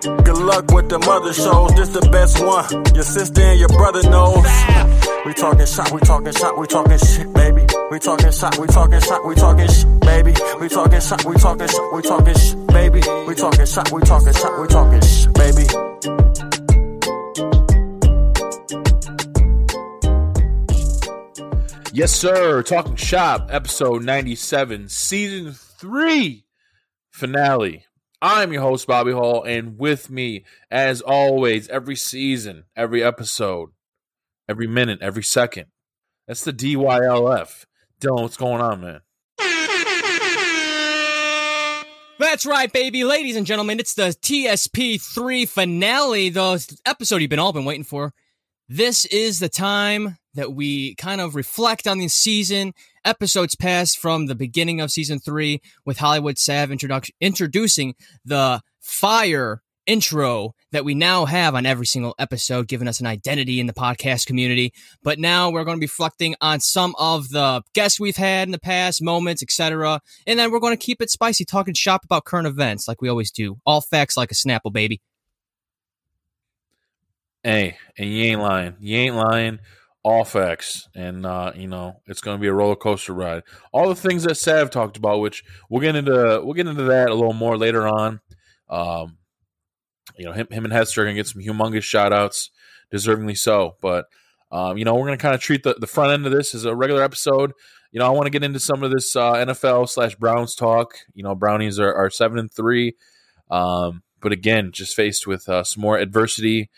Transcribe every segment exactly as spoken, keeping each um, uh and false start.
Good luck with the mother shows, this the best one. Your sister and your brother knows. We talking shop, we talking shop, we talking shit, baby. We talking shop, we talking shop, we talking shit, baby. We talking shop, we talking shop, we talking shit, baby. We talking shop, we talking shop, we talking shit, baby. Yes, sir. Talking Shop, episode ninety-seven, season three, finale. I'm your host, Bobby Hall, and with me, as always, every season, every episode, every minute, every second, that's the D Y L F. Dylan, what's going on, man? That's right, baby. Ladies and gentlemen, it's the T S P three finale, the episode you've been all been waiting for. This is the time that we kind of reflect on the season, episodes past from the beginning of season three with Hollywood Sav introduction, introducing the fire intro that we now have on every single episode, giving us an identity in the podcast community. But now we're going to be reflecting on some of the guests we've had in the past, moments, et cetera. And then we're going to keep it spicy, talking shop about current events like we always do. All facts like a Snapple, baby. Hey, and you ain't lying. You ain't lying. All facts, and uh, you know it's going to be a roller coaster ride. All the things that Sav talked about, which we'll get into, we'll get into that a little more later on. Um, you know, him, him and Hester are going to get some humongous shout outs, deservingly so. But um, you know, we're going to kind of treat the, the front end of this as a regular episode. You know, I want to get into some of this uh, N F L slash Browns talk. You know, Brownies are, are seven and three, um, but again, just faced with uh, some more adversity.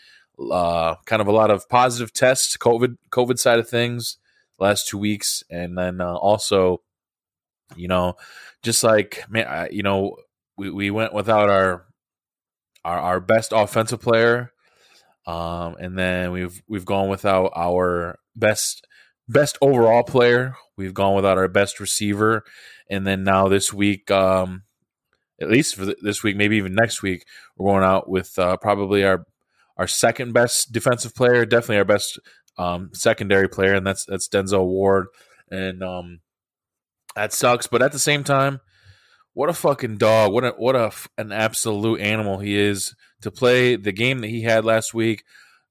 Uh, kind of a lot of positive tests, COVID, COVID side of things, last two weeks, and then uh, also, you know, just like man, I, you know, we, we went without our, our our best offensive player, um, and then we've we've gone without our best best overall player. We've gone without our best receiver, and then now this week, um, at least for this week, maybe even next week, we're going out with uh, probably our. Our second best defensive player, definitely our best um, secondary player, and that's that's Denzel Ward, and um, that sucks. But at the same time, what a fucking dog! What a, what a an absolute animal he is to play the game that he had last week.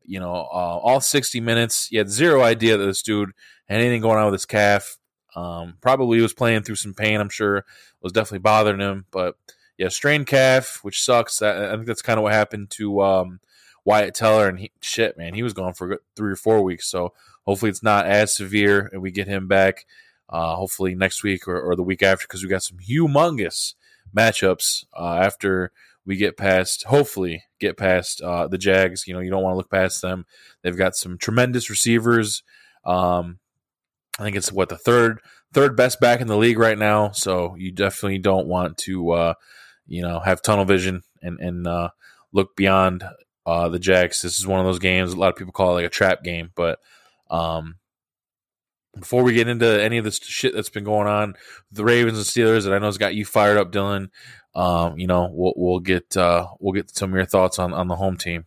You know, uh, all sixty minutes. He had zero idea that this dude had anything going on with his calf. Um, probably was playing through some pain. I'm sure it was definitely bothering him. But yeah, strained calf, which sucks. I, I think that's kind of what happened to. Um, Wyatt Teller, and he, shit, man, he was gone for three or four weeks, so hopefully it's not as severe, and we get him back uh, hopefully next week or, or the week after, because we got some humongous matchups uh, after we get past, hopefully get past uh, the Jags. You know, you don't want to look past them. They've got some tremendous receivers. Um, I think it's, what, the third third best back in the league right now, so you definitely don't want to, uh, you know, have tunnel vision and, and uh, look beyond – Uh, the Jags. This is one of those games a lot of people call it like a trap game. But um, before we get into any of this shit that's been going on, the Ravens and Steelers, that I know has got you fired up, Dylan. Um, you know, we'll, we'll get uh, we'll get some of your thoughts on, on the home team.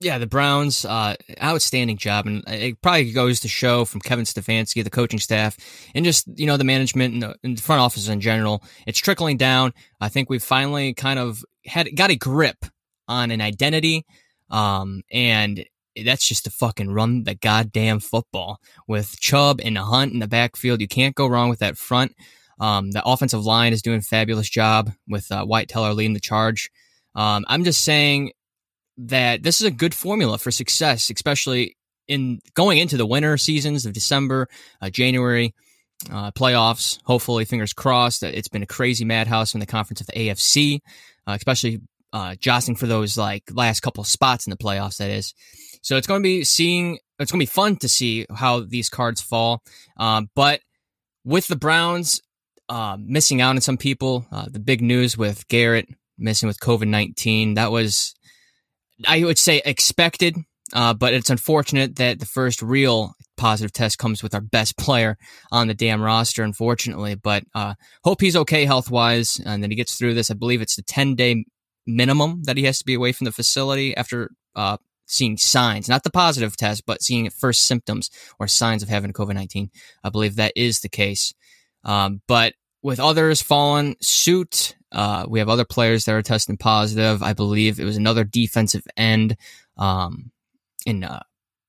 Yeah, the Browns, uh, outstanding job, and it probably goes to show from Kevin Stefanski, the coaching staff, and just you know the management and the, and the front office in general. It's trickling down. I think we've finally kind of had got a grip on an identity, um, and that's just to fucking run the goddamn football with Chubb and Hunt in the backfield. You can't go wrong with that front. Um, the offensive line is doing a fabulous job with uh, Wyatt Teller leading the charge. Um, I'm just saying that this is a good formula for success, especially in going into the winter seasons of December, uh, January, uh, playoffs. Hopefully, fingers crossed. It's been a crazy madhouse in the conference of the A F C, uh, especially. Uh, jostling for those like last couple spots in the playoffs, that is. So it's going to be seeing, it's going to be fun to see how these cards fall. Um, but with the Browns uh, missing out on some people, uh, the big news with Garrett missing with COVID nineteen, that was I would say expected, uh, but it's unfortunate that the first real positive test comes with our best player on the damn roster, unfortunately. But uh, hope he's okay health-wise, and then he gets through this. I believe it's the ten-day minimum that he has to be away from the facility after uh, seeing signs, not the positive test, but seeing first symptoms or signs of having COVID nineteen. I believe that is the case. Um, but with others following suit, uh, we have other players that are testing positive. I believe it was another defensive end um, in uh,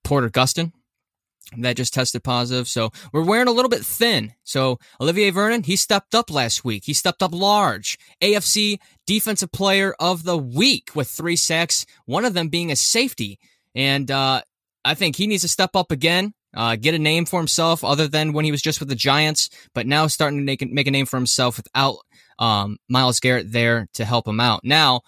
Port Augustine that just tested positive. So we're wearing a little bit thin. So Olivier Vernon, he stepped up last week. He stepped up large. A F C Defensive Player of the Week with three sacks, one of them being a safety. And uh, I think he needs to step up again, uh, get a name for himself other than when he was just with the Giants, but now starting to make, make a name for himself without um, Myles Garrett there to help him out. Now,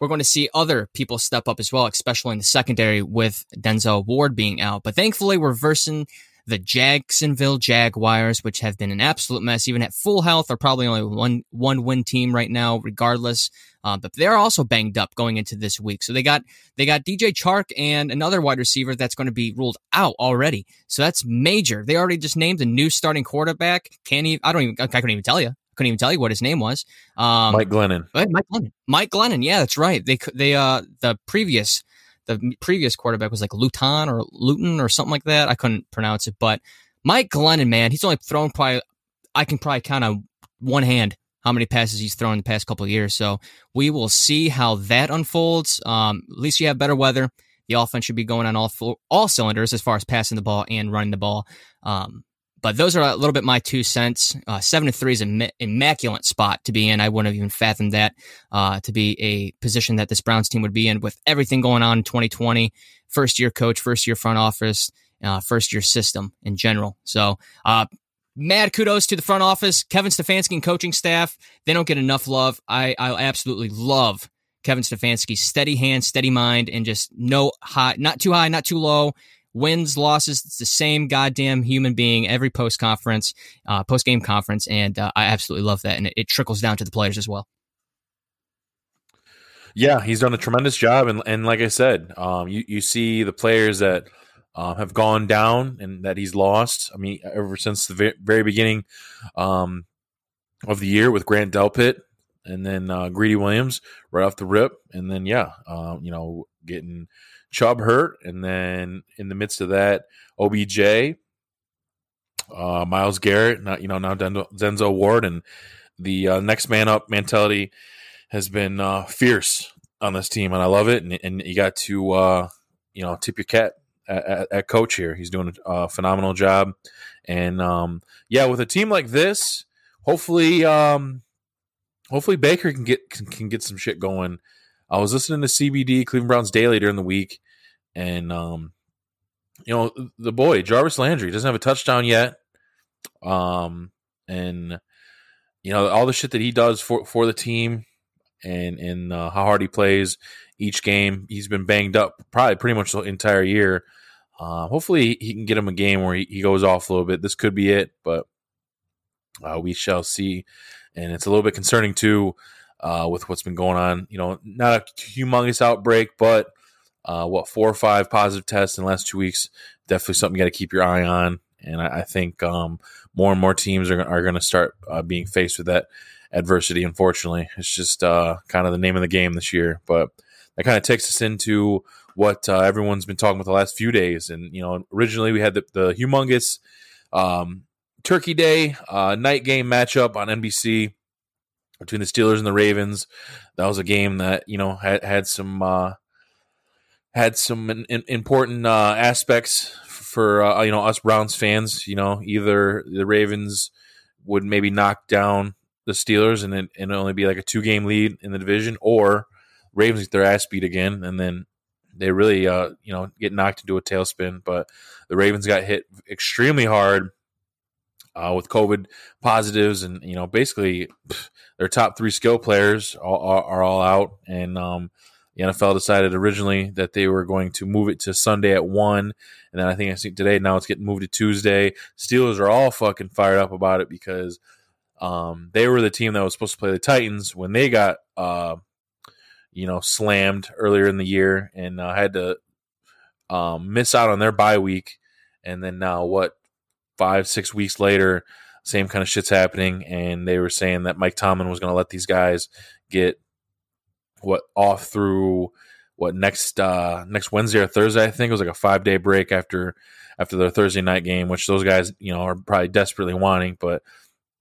we're going to see other people step up as well, especially in the secondary with Denzel Ward being out. But thankfully, we're versing the Jacksonville Jaguars, which have been an absolute mess. Even at full health, are probably only one one win team right now, regardless. Uh, but they're also banged up going into this week. So they got they got D J Chark and another wide receiver that's going to be ruled out already. So that's major. They already just named a new starting quarterback. Can't even, I don't even I couldn't even tell you. Couldn't even tell you what his name was. Um, Mike Glennon. Mike Glennon. Mike Glennon. Yeah, that's right. They they uh the previous the previous quarterback was like Luton or Luton or something like that. I couldn't pronounce it, but Mike Glennon, man, he's only thrown probably I can probably count on one hand how many passes he's thrown in the past couple of years. So we will see how that unfolds. Um, at least you have better weather. The offense should be going on all full, all cylinders as far as passing the ball and running the ball. Um, But those are a little bit my two cents. Uh, seven to three is an imm- immaculate spot to be in. I wouldn't have even fathomed that uh, to be a position that this Browns team would be in with everything going on in twenty twenty. First year coach, first year front office, uh, first year system in general. So uh, mad kudos to the front office, Kevin Stefanski and coaching staff. They don't get enough love. I, I absolutely love Kevin Stefanski's steady hand, steady mind, and just no high, not too high, not too low. Wins, losses, it's the same goddamn human being every post-conference, uh, post-game conference, and uh, I absolutely love that, and it, it trickles down to the players as well. Yeah, he's done a tremendous job, and and like I said, um, you, you see the players that uh, have gone down and that he's lost. I mean, ever since the very beginning um, of the year with Grant Delpit and then uh, Greedy Williams right off the rip, and then, yeah, uh, you know, getting – Chubb hurt, and then in the midst of that, O B J, uh, Myles Garrett, not, you know, now Denzel Ward, and the uh, next man up mentality has been uh, fierce on this team, and I love it. And, and you got to, uh, you know, tip your cap at, at, at coach here. He's doing a phenomenal job, and um, yeah, with a team like this, hopefully, um, hopefully Baker can get can, can get some shit going. I was listening to C B D, Cleveland Browns Daily, during the week, and, um, you know, the boy, Jarvis Landry, doesn't have a touchdown yet. Um, and, you know, all the shit that he does for, for the team and, and uh, how hard he plays each game, he's been banged up probably pretty much the entire year. Uh, hopefully he can get him a game where he, he goes off a little bit. This could be it, but uh, we shall see. And it's a little bit concerning, too. Uh, with what's been going on, you know, not a humongous outbreak, but uh, what, four or five positive tests in the last two weeks, definitely something you got to keep your eye on. And I, I think um, more and more teams are, are going to start uh, being faced with that adversity, unfortunately. It's just uh, kind of the name of the game this year. But that kind of takes us into what uh, everyone's been talking about the last few days. And, you know, originally we had the, the humongous um, Turkey Day uh, night game matchup on N B C. Between the Steelers and the Ravens, that was a game that, you know, had had some uh, had some in, in, important uh, aspects for uh, you know, us Browns fans. You know, either the Ravens would maybe knock down the Steelers and it and only be like a two game lead in the division, or Ravens get their ass beat again and then they really uh, you know, get knocked into a tailspin. But the Ravens got hit extremely hard. Uh, with COVID positives and, you know, basically pff, their top three skill players are, are, are all out. And um, the N F L decided originally that they were going to move it to Sunday at one. And then I think I think today now it's getting moved to Tuesday. Steelers are all fucking fired up about it because um, they were the team that was supposed to play the Titans when they got, uh, you know, slammed earlier in the year, and I uh, had to um, miss out on their bye week. And then now, what, five, six weeks later, same kind of shit's happening. And they were saying that Mike Tomlin was going to let these guys get what off through what next uh, next Wednesday or Thursday. I think it was like a five day break after after their Thursday night game, which those guys, you know, are probably desperately wanting. But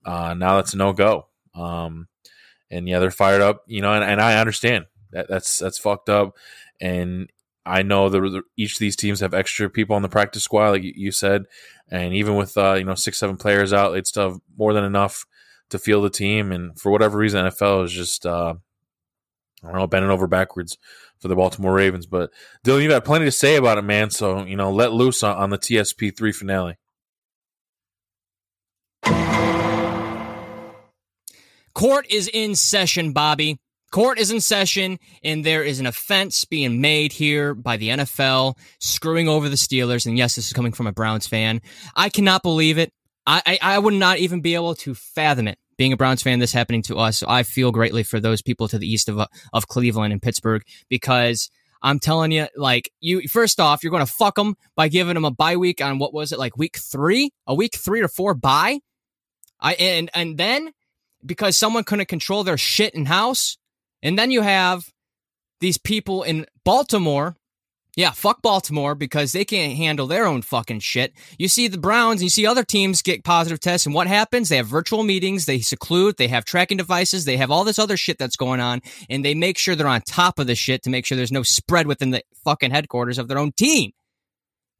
uh, now that's a no go. Um, and yeah, they're fired up, you know, and, and I understand that that's that's fucked up. And I know that each of these teams have extra people on the practice squad, like you said, and even with uh, you know six, seven players out, they'd still have more than enough to field the team. And for whatever reason, N F L is just uh, I don't know, bending over backwards for the Baltimore Ravens. But Dylan, you've got plenty to say about it, man. So you know, let loose on, on the T S P three finale. Court is in session, Bobby. Court is in session, and there is an offense being made here by the N F L, screwing over the Steelers. And yes, this is coming from a Browns fan. I cannot believe it. I, I, I would not even be able to fathom it, being a Browns fan, this happening to us. So I feel greatly for those people to the east of, of Cleveland and Pittsburgh, because I'm telling you, like, you first off, you're going to fuck them by giving them a bye week on, what was it, like week three? A week three or four bye? I and And then, because someone couldn't control their shit in-house, and then you have these people in Baltimore. Yeah, fuck Baltimore, because they can't handle their own fucking shit. You see the Browns, and you see other teams get positive tests, and what happens? They have virtual meetings, they seclude, they have tracking devices, they have all this other shit that's going on, and they make sure they're on top of the shit to make sure there's no spread within the fucking headquarters of their own team.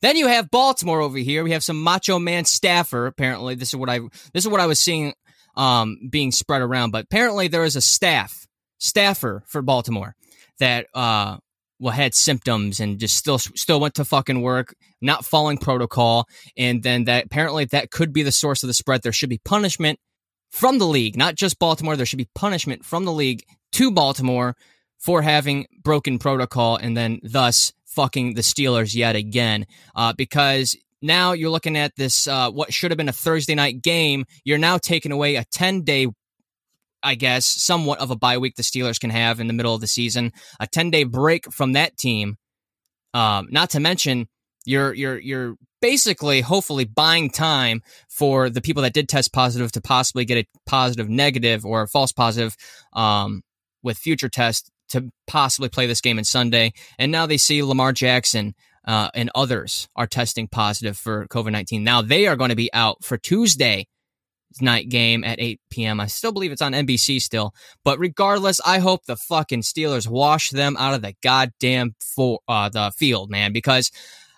Then you have Baltimore over here. We have some macho man staffer, apparently. This is what I this is what I was seeing um, being spread around, but apparently there is a staff. staffer for Baltimore that uh well had symptoms and just still still went to fucking work, not following protocol, and then that apparently that could be the source of the spread. There should be punishment from the league, not just Baltimore. There should be punishment from the league to Baltimore for having broken protocol and then thus fucking the Steelers yet again, uh because now you're looking at this uh what should have been a Thursday night game. You're now taking away a ten-day, I guess, somewhat of a bye week the Steelers can have in the middle of the season, a ten-day break from that team. Um, not to mention, you're you're you're basically hopefully buying time for the people that did test positive to possibly get a positive negative or a false positive um, with future tests to possibly play this game on Sunday. And now they see Lamar Jackson uh, and others are testing positive for COVID nineteen. Now they are going to be out for Tuesday night game at eight p.m. I still believe it's on N B C still, but regardless, I hope the fucking Steelers wash them out of the goddamn for, uh, the field, man, because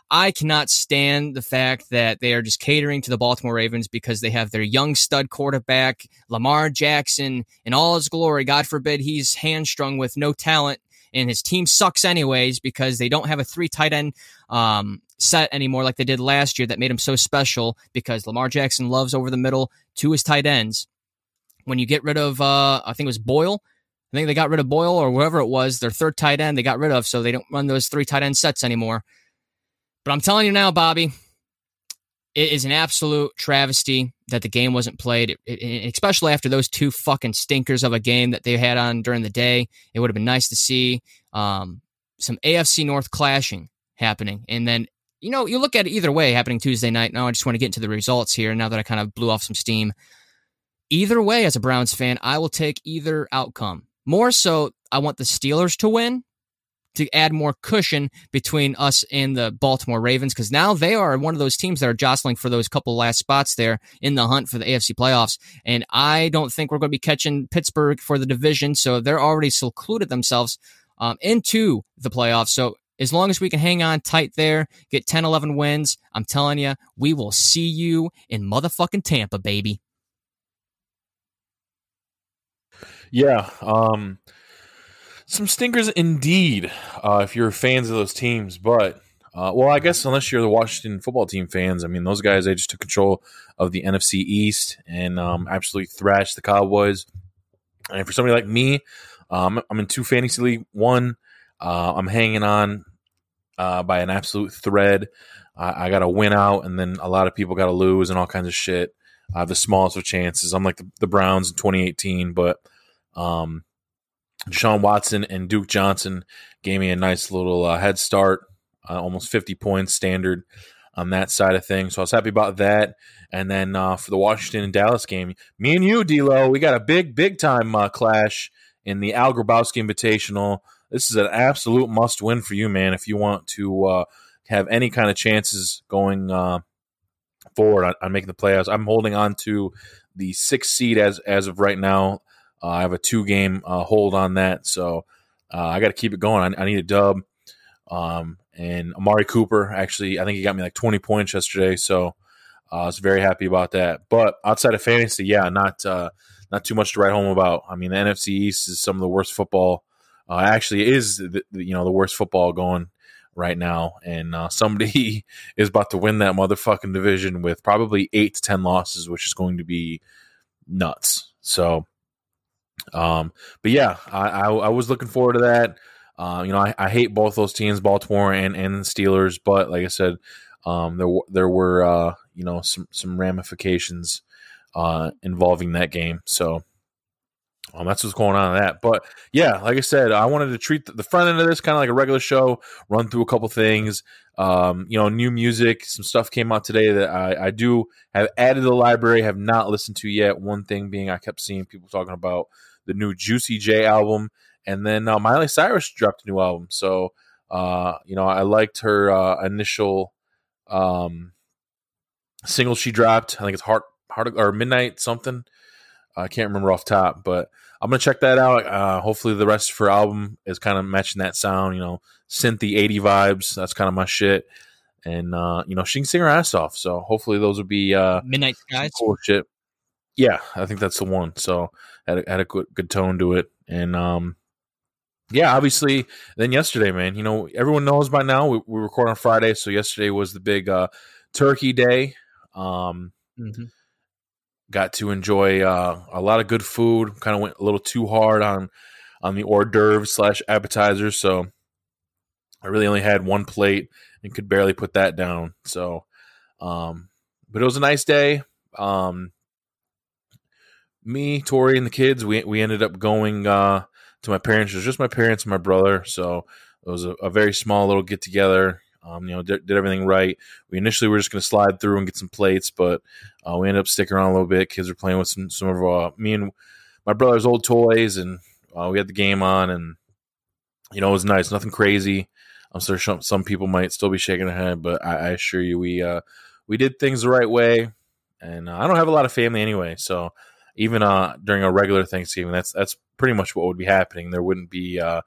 I cannot stand the fact that they are just catering to the Baltimore Ravens because they have their young stud quarterback, Lamar Jackson, in all his glory. God forbid he's hamstrung with no talent, and his team sucks anyways because they don't have a three tight end um, set anymore like they did last year that made him so special, because Lamar Jackson loves over the middle to his tight ends. When you get rid of, uh, I think it was Boyle, I think they got rid of Boyle or whoever it was, their third tight end they got rid of, so they don't run those three tight end sets anymore. But I'm telling you now, Bobby, it is an absolute travesty that the game wasn't played, it, it, especially after those two fucking stinkers of a game that they had on during the day. It would have been nice to see um, some A F C North clashing happening. And then, you know, you look at it either way happening Tuesday night. Now I just want to get into the results here now that I kind of blew off some steam. Either way, as a Browns fan, I will take either outcome. More so, I want the Steelers to win, to add more cushion between us and the Baltimore Ravens, because now they are one of those teams that are jostling for those couple last spots there in the hunt for the A F C playoffs. And I don't think we're going to be catching Pittsburgh for the division, so they're already secluded themselves um, into the playoffs. So as long as we can hang on tight there, get ten, eleven wins, I'm telling you, we will see you in motherfucking Tampa, baby. Yeah, um... some stinkers indeed, uh, if you're fans of those teams. But, uh, well, I guess unless you're the Washington football team fans, I mean, those guys, they just took control of the N F C East and um, absolutely thrashed the Cowboys. And for somebody like me, um, I'm in two fantasy league. One, uh, I'm hanging on uh, by an absolute thread. Uh, I got to win out, and then a lot of people got to lose and all kinds of shit. I have the smallest of chances. I'm like the, the Browns in twenty eighteen, but um, Deshaun Watson and Duke Johnson gave me a nice little uh, head start, uh, almost fifty points standard on that side of things. So I was happy about that. And then uh, for the Washington and Dallas game, me and you, D-Lo, we got a big, big-time uh, clash in the Al Grabowski Invitational. This is an absolute must-win for you, man, if you want to uh, have any kind of chances going uh, forward on, on making the playoffs. I'm holding on to the sixth seed as as of right now. Uh, I have a two-game uh, hold on that, so uh, I got to keep it going. I, I need a dub. Um, and Amari Cooper, actually, I think he got me like twenty points yesterday, so uh, I was very happy about that. But outside of fantasy, yeah, not uh, not too much to write home about. I mean, the N F C East is some of the worst football. Uh, actually, is the, you know the worst football going right now, and uh, somebody is about to win that motherfucking division with probably eight to ten losses, which is going to be nuts. So. Um, but yeah, I, I, I was looking forward to that. Uh, you know, I, I hate both those teams, Baltimore and, and the Steelers. But like I said, um, there w- there were uh, you know some some ramifications uh, involving that game. So um, that's what's going on in that. But yeah, like I said, I wanted to treat the, the front end of this kind of like a regular show. Run through a couple things. Um, you know, new music. Some stuff came out today that I, I do have added to the library. Have not listened to yet. One thing being, I kept seeing people talking about the new Juicy J album, and then uh, Miley Cyrus dropped a new album. So, uh, you know, I liked her uh, initial um, single she dropped. I think it's Heart, Heart or Midnight something. I can't remember off top, but I'm gonna check that out. Uh, hopefully, the rest of her album is kind of matching that sound. You know, synthy eighty vibes. That's kind of my shit. And uh, you know, she can sing her ass off. So hopefully, those will be uh, Midnight Skies. Cool shit. Yeah, I think that's the one. So had a, had a good, good tone to it, and um, yeah, obviously. Then yesterday, man, you know, everyone knows by now we, we record on Friday, so yesterday was the big uh, Turkey Day. Um, mm-hmm. Got to enjoy uh, a lot of good food. Kind of went a little too hard on on the hors d'oeuvres slash appetizers, so I really only had one plate and could barely put that down. So, um, but it was a nice day. Um, Me, Tori, and the kids, we we ended up going uh, to my parents. It was just my parents and my brother, so it was a, a very small little get-together. Um, you know, did, did everything right. We initially were just going to slide through and get some plates, but uh, we ended up sticking around a little bit. Kids were playing with some, some of uh, me and my brother's old toys, and uh, we had the game on, and, you know, it was nice. Nothing crazy. I'm sure some, some people might still be shaking their head, but I, I assure you we, uh, we did things the right way, and uh, I don't have a lot of family anyway, so... Even uh, during a regular Thanksgiving, that's that's pretty much what would be happening. There wouldn't be uh,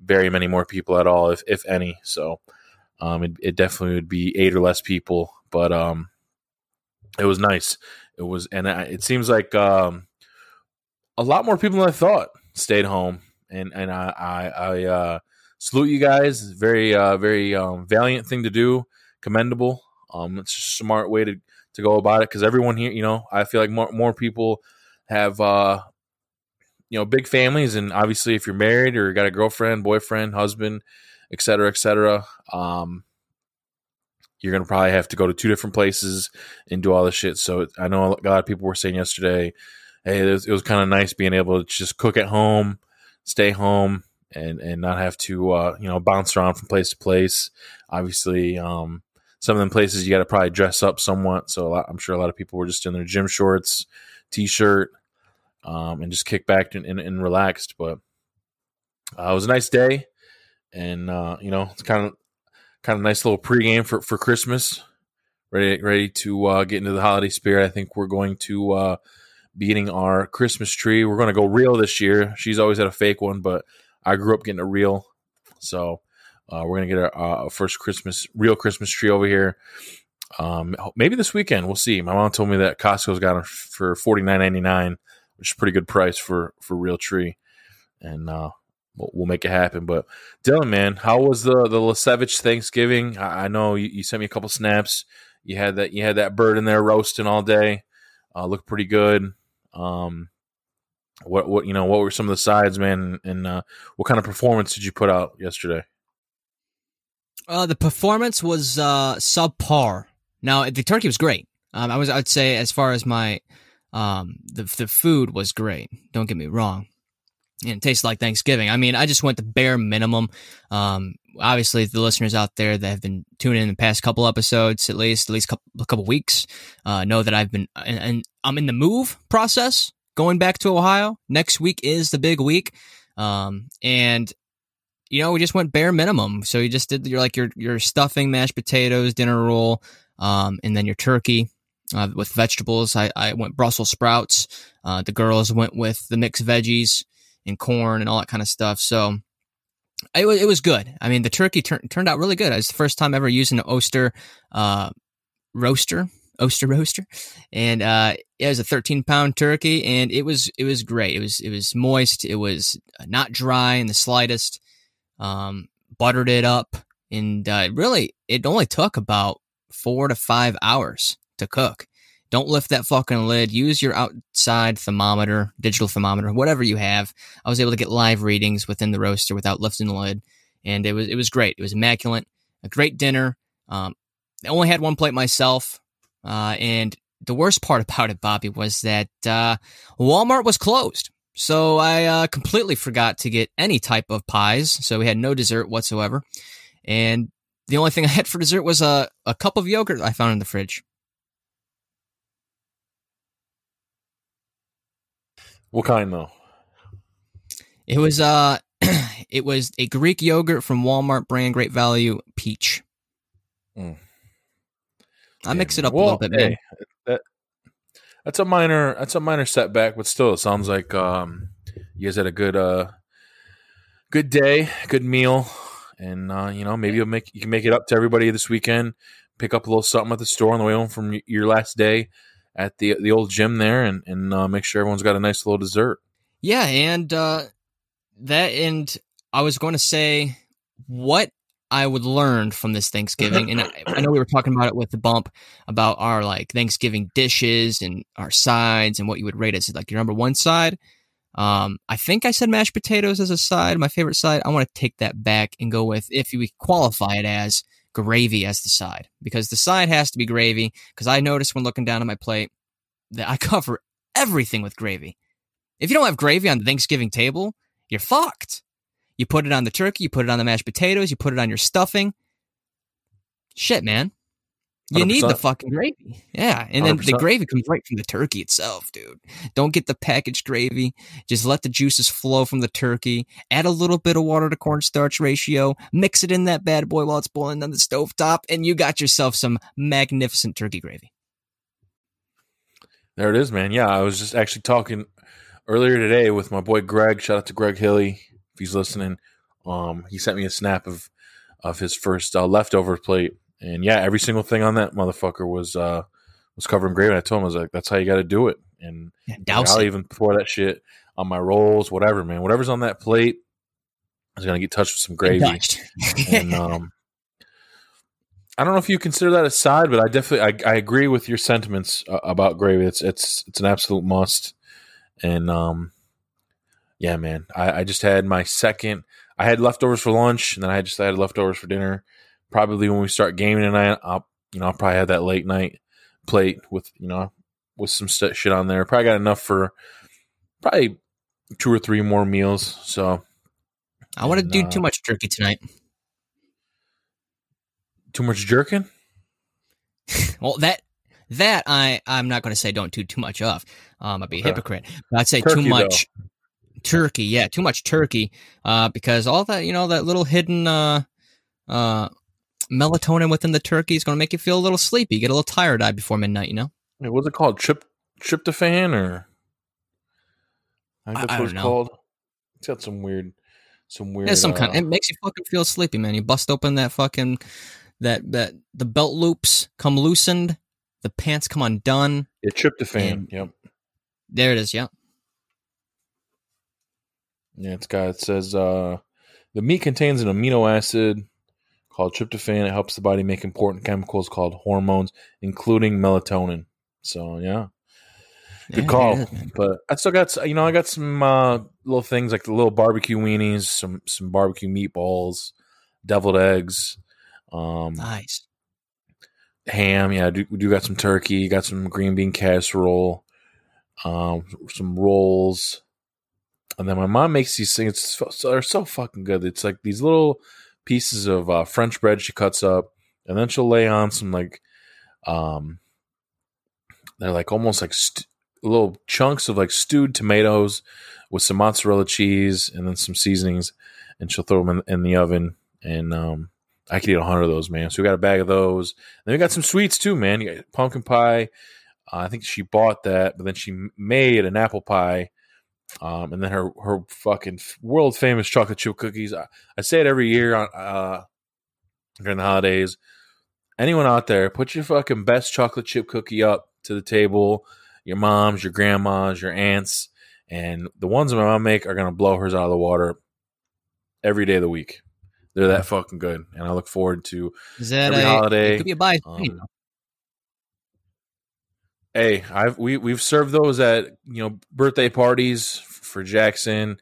very many more people at all, if if any. So um, it, it definitely would be eight or less people. But um, it was nice. It was, and I, it seems like um, a lot more people than I thought stayed home. And and I I, I uh, salute you guys. Very uh, very um, valiant thing to do. Commendable. Um, it's a smart way to to go about it because everyone here, you know, I feel like more more people. Have uh, you know, big families, and obviously, if you're married or you got a girlfriend, boyfriend, husband, et cetera, et cetera, um, you're gonna probably have to go to two different places and do all this shit. So I know a lot of people were saying yesterday, "Hey, it was, it was kind of nice being able to just cook at home, stay home, and and not have to uh, you know bounce around from place to place." Obviously, um, some of them places you got to probably dress up somewhat. So a lot, I'm sure a lot of people were just in their gym shorts. T-shirt um, and just kick back and, and, and relaxed. But uh, it was a nice day, and uh, you know, it's kind of kind of nice little pregame for for Christmas. Ready ready to uh, get into the holiday spirit. I think we're going to uh, be getting our Christmas tree. We're going to go real this year. She's always had a fake one, but I grew up getting a real, so uh, we're going to get our uh, first Christmas real Christmas tree over here. Um, maybe this weekend, we'll see. My mom told me that Costco's got them for forty-nine ninety-nine, which is a pretty good price for, for real tree. And, uh, we'll, we'll make it happen. But Dylan, man, how was the, the Lesevich Thanksgiving? I, I know you, you sent me a couple snaps. You had that, you had that bird in there roasting all day. Uh, looked pretty good. Um, what, what, you know, what were some of the sides, man? And, uh, what kind of performance did you put out yesterday? Uh, the performance was, uh, subpar. Now the turkey was great. Um, I was, I'd say, as far as my, um, the the food was great. Don't get me wrong, and it tasted like Thanksgiving. I mean, I just went the bare minimum. Um, obviously, the listeners out there that have been tuning in the past couple episodes, at least, at least couple, a couple weeks, uh, know that I've been, and, and I'm in the move process, going back to Ohio. Next week is the big week. Um, and you know, we just went bare minimum. So you just did your, like your, your stuffing, mashed potatoes, dinner roll, um, and then your turkey. Uh, with vegetables, I, I went Brussels sprouts. Uh, the girls went with the mixed veggies and corn and all that kind of stuff. So it was, it was good. I mean, the turkey tur- turned out really good. It's the first time ever using an Oster uh, roaster, Oster roaster, and uh, it was a thirteen pound turkey, and it was it was great. It was it was moist. It was not dry in the slightest. Um, buttered it up, and uh, really, it only took about four to five hours to cook. Don't lift that fucking lid. Use your outside thermometer, digital thermometer, whatever you have. I was able to get live readings within the roaster without lifting the lid, and it was it was great. It was immaculate. A great dinner. Um, I only had one plate myself, uh, and the worst part about it, Bobby, was that uh, Walmart was closed, so I uh, completely forgot to get any type of pies. So we had no dessert whatsoever, and the only thing I had for dessert was a a cup of yogurt I found in the fridge. What kind, though? It was uh, it was a Greek yogurt from Walmart brand Great Value Peach. Mm. I yeah, mix it up well, a little bit, man. Hey, that, that's a minor, that's a minor setback, but still, it sounds like um, you guys had a good, uh, good day, good meal, and uh, you know, maybe you'll make you can make it up to everybody this weekend. Pick up a little something at the store on the way home from your last day at the the old gym there, and, and uh, make sure everyone's got a nice little dessert. Yeah, and uh, that, and I was going to say what I would learn from this Thanksgiving, and I, I know we were talking about it with the bump, about our like Thanksgiving dishes and our sides and what you would rate as like your number one side. Um, I think I said mashed potatoes as a side, my favorite side. I want to take that back and go with, if we qualify it as gravy as the side, because the side has to be gravy, because I noticed when looking down at my plate that I cover everything with gravy. If you don't have gravy on the Thanksgiving table, you're fucked. You put it on the turkey, you put it on the mashed potatoes, you put it on your stuffing. Shit, man. You one hundred percent need the fucking gravy. Yeah, and then one hundred percent the gravy comes right from the turkey itself, dude. Don't get the packaged gravy. Just let the juices flow from the turkey. Add a little bit of water to cornstarch ratio. Mix it in that bad boy while it's boiling on the stovetop, and you got yourself some magnificent turkey gravy. There it is, man. Yeah, I was just actually talking earlier today with my boy Greg. Shout out to Greg Hilly if he's listening. Um, he sent me a snap of, of his first uh, leftover plate. And yeah, every single thing on that motherfucker was uh, was covered in gravy. And I told him, I was like, "That's how you got to do it." And yeah, douse I'll it. Even pour that shit on my rolls, whatever, man. Whatever's on that plate is gonna get touched with some gravy. And um, I don't know if you consider that a side, but I definitely I, I agree with your sentiments uh, about gravy. It's it's it's an absolute must. And um, yeah, man, I, I just had my second. I had leftovers for lunch, and then I just I had leftovers for dinner. Probably when we start gaming tonight, I'll you know I'll probably have that late night plate with you know with some st- shit on there. Probably got enough for probably two or three more meals. So I want to do uh, too much turkey tonight. Too much jerkin? Well, that that I I'm not going to say don't do too much of. Um, I'd be okay. a hypocrite. But I'd say turkey, too much though. turkey. Yeah, too much turkey. Uh, because all that you know that little hidden uh uh. melatonin within the turkey is going to make you feel a little sleepy. You get a little tired-eyed before midnight, you know? Hey, what's it called? Trip, tryptophan? Or... I, think I, I don't know. Called. It's got some weird... Some weird yeah, some uh, kind. It makes you fucking feel sleepy, man. You bust open that fucking... that that The belt loops come loosened. The pants come undone. Yeah, tryptophan. Yep. There it is, yep. Yeah, it's got... It says, uh, the meat contains an amino acid... called tryptophan. It helps the body make important chemicals called hormones, including melatonin. So, yeah. Good yeah, call. Yeah, but I still got, you know, I got some uh, little things like the little barbecue weenies, some some barbecue meatballs, deviled eggs. Um, nice. Ham. Yeah, do, we do got some turkey. Got some green bean casserole. Um, some rolls. And then my mom makes these things. It's so, so, they're so fucking good. It's like these little pieces of uh, French bread she cuts up, and then she'll lay on some like, um, they're like almost like st- little chunks of like stewed tomatoes with some mozzarella cheese and then some seasonings, and she'll throw them in, in the oven. And um, I could eat a hundred of those, man. So we got a bag of those. And then we got some sweets too, man. You got pumpkin pie. Uh, I think she bought that, but then she made an apple pie. Um, and then her, her fucking world famous chocolate chip cookies. I, I say it every year on, uh, during the holidays. Anyone out there, put your fucking best chocolate chip cookie up to the table. Your moms, your grandmas, your aunts, and the ones that my mom make are gonna blow hers out of the water every day of the week. They're that fucking good, and I look forward to Is that every a, holiday. It could be a buy. Um, Hey, I've we we've served those at you know birthday parties for Jackson,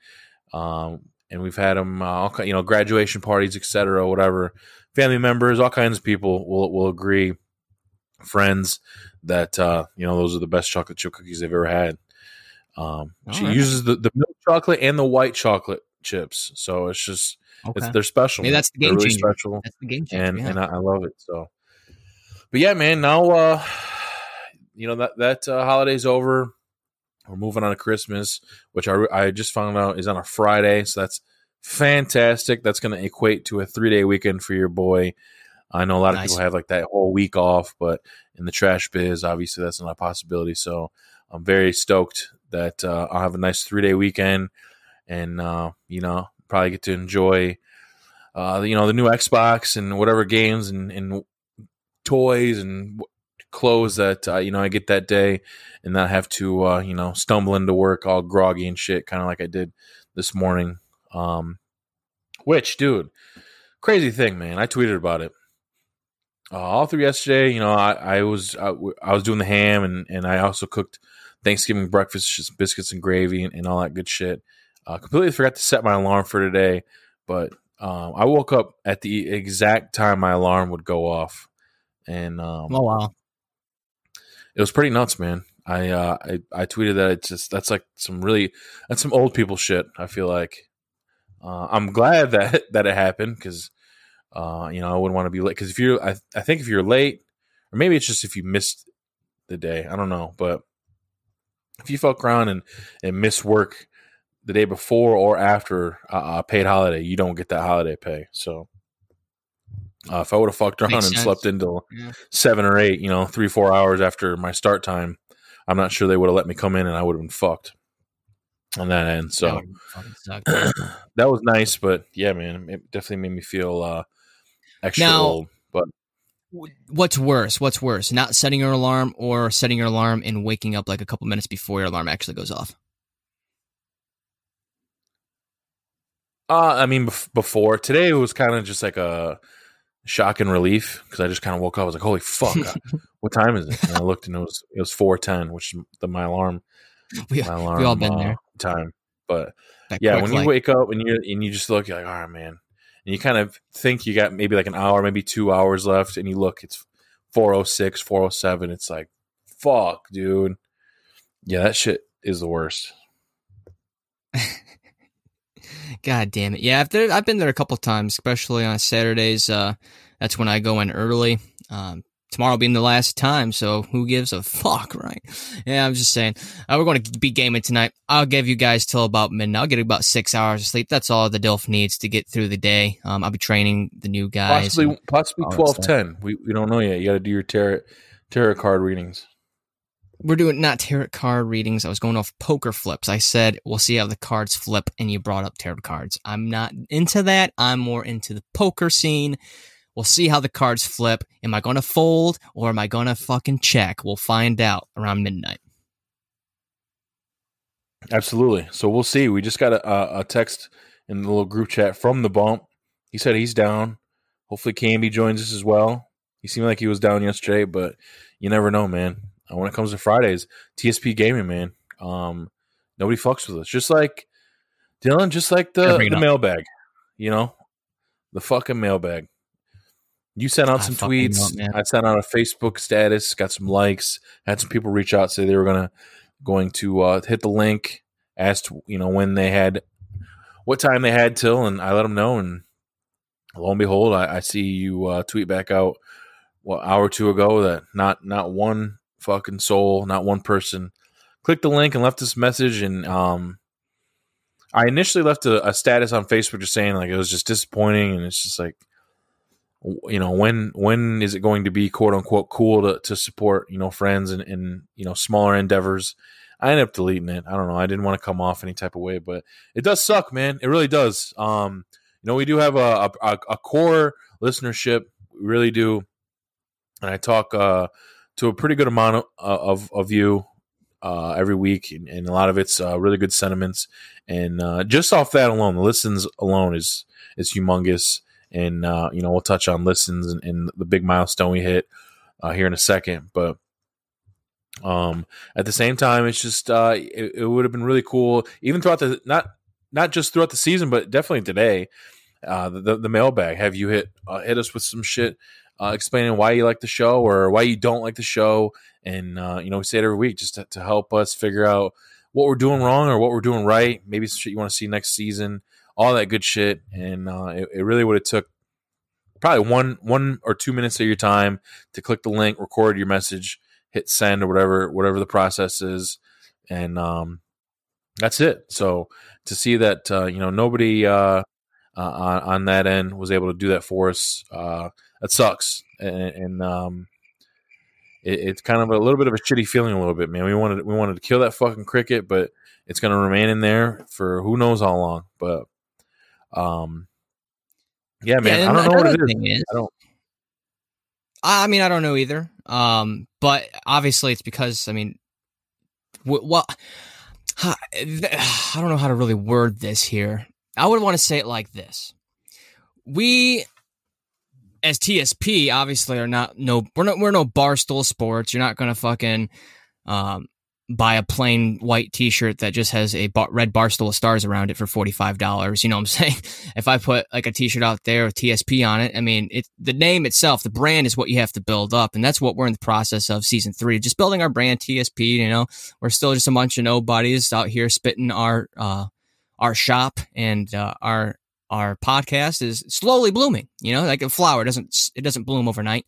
um, and we've had them uh, all you know graduation parties, et cetera, whatever. Family members, all kinds of people will will agree, friends, that uh, you know those are the best chocolate chip cookies they've ever had. Um, she right. uses the, the milk chocolate and the white chocolate chips, so it's just okay. it's they're special. Maybe that's the game they're changer. Really special. That's the game changer, and yeah. and I, I love it. So, but yeah, man, now. Uh, You know, that that uh, holiday's over. We're moving on to Christmas, which I, I just found out is on a Friday. So that's fantastic. That's going to equate to a three-day weekend for your boy. I know a lot nice. of people have like that whole week off, but in the trash biz, obviously that's not a possibility. So I'm very stoked that uh, I'll have a nice three-day weekend and, uh, you know, probably get to enjoy, uh, you know, the new Xbox and whatever games and, and toys and clothes that uh, you know I get that day, and not have to uh, you know stumble into work all groggy and shit, kind of like I did this morning. Um, which, dude, crazy thing, man. I tweeted about it uh, all through yesterday. You know, I, I was I, I was doing the ham, and, and I also cooked Thanksgiving breakfast, just biscuits and gravy, and, and all that good shit. Uh, completely forgot to set my alarm for today, but um, I woke up at the exact time my alarm would go off, and um, oh wow. It was pretty nuts, man. I, uh, I I tweeted that it's just that's like some really that's some old people shit. I feel like uh, I'm glad that that it happened because uh, you know I wouldn't want to be late. Because if you're, I I think if you're late, or maybe it's just if you missed the day, I don't know. But if you fuck around and and miss work the day before or after uh, a paid holiday, you don't get that holiday pay. So. Uh, if I would have fucked around Makes and sense. slept until yeah. seven or eight, you know, three, four hours after my start time, I'm not sure they would have let me come in, and I would have been fucked on that end. So that, that was nice, but yeah, man, it definitely made me feel uh, extra now, old. But what's worse? What's worse? Not setting your alarm or setting your alarm and waking up like a couple minutes before your alarm actually goes off? Uh, I mean, bef- before. Today it was kind of just like a shock and relief because I just kind of woke up. I was like, "Holy fuck, what time is it?" And I looked, and it was it was four ten, which is the my alarm. We, my alarm we all been uh, there time, but that yeah, when you light. wake up and you and you just look, you're like, "All right, man," and you kind of think you got maybe like an hour, maybe two hours left, and you look, it's four oh six, four oh seven. It's like, "Fuck, dude." Yeah, that shit is the worst. God damn it. Yeah, I've, there, I've been there a couple times, especially on Saturdays. Uh, that's when I go in early. Um, tomorrow being the last time, so who gives a fuck, right? Yeah, I'm just saying. Uh, we're going to be gaming tonight. I'll give you guys till about midnight. I'll get about six hours of sleep. That's all the D I L F needs to get through the day. Um, I'll be training the new guys. Possibly, possibly twelve ten. We, we don't know yet. You got to do your tarot, tarot card readings. We're doing not tarot card readings. I was going off poker flips. I said, we'll see how the cards flip, and you brought up tarot cards. I'm not into that. I'm more into the poker scene. We'll see how the cards flip. Am I going to fold, or am I going to fucking check? We'll find out around midnight. Absolutely. So we'll see. We just got a, a text in the little group chat from the bump. He said he's down. Hopefully, Camby joins us as well. He seemed like he was down yesterday, but you never know, man. When it comes to Fridays, T S P gaming, man, um, nobody fucks with us. Just like Dylan, just like the, the mailbag, you know, the fucking mailbag. You sent out some I tweets. Know, I sent out a Facebook status, got some likes, had some people reach out, say they were gonna going to uh, hit the link, asked, you know, when they had, what time they had till, and I let them know. And lo and behold, I, I see you uh, tweet back out what well, hour or two ago that not not one fucking soul, not one person clicked the link and left this message. And um, I initially left a, a status on Facebook just saying like it was just disappointing, and it's just like, you know, when when is it going to be quote unquote cool to, to support, you know, friends and, and you know, smaller endeavors? I ended up deleting it. I don't know. I didn't want to come off any type of way, but it does suck, man. It really does. Um, you know, we do have a a, a core listenership. We really do. And I talk uh, to a pretty good amount of of, of you uh, every week, and, and a lot of it's uh, really good sentiments. And uh, just off that alone, the listens alone is is humongous. And, uh, you know, we'll touch on listens and, and the big milestone we hit uh, here in a second. But um, at the same time, it's just uh, it, it would have been really cool, even throughout the not not just throughout the season, but definitely today, uh, the, the mailbag. Have you hit uh, hit us with some shit uh, explaining why you like the show or why you don't like the show? And, uh, you know, we say it every week just to, to help us figure out what we're doing wrong or what we're doing right. Maybe some shit you want to see next season. All that good shit, and uh, it, it really would have took probably one one or two minutes of your time to click the link, record your message, hit send or whatever whatever the process is, and um, that's it. So to see that uh, you know nobody uh, uh, on, on that end was able to do that for us, uh, that sucks, and, and um, it, it's kind of a little bit of a shitty feeling, a little bit, man. We wanted we wanted to kill that fucking cricket, but it's going to remain in there for who knows how long, but. Um. Yeah, man. Yeah, I don't know what it is. is. I don't. I mean, I don't know either. Um, but obviously, it's because I mean, w- well, I don't know how to really word this here. I would want to say it like this: we, as T S P, obviously are not no we're not we're no Barstool Sports. You're not gonna fucking um buy a plain white t-shirt that just has a bar- red Barstool of stars around it for forty-five dollars. You know what I'm saying? If I put like a t-shirt out there with T S P on it, I mean, it, the name itself, the brand is what you have to build up. And that's what we're in the process of season three, just building our brand T S P. You know, we're still just a bunch of nobodies out here spitting our, uh, our shop, and uh, our, our podcast is slowly blooming, you know, like a flower. It doesn't, it doesn't bloom overnight.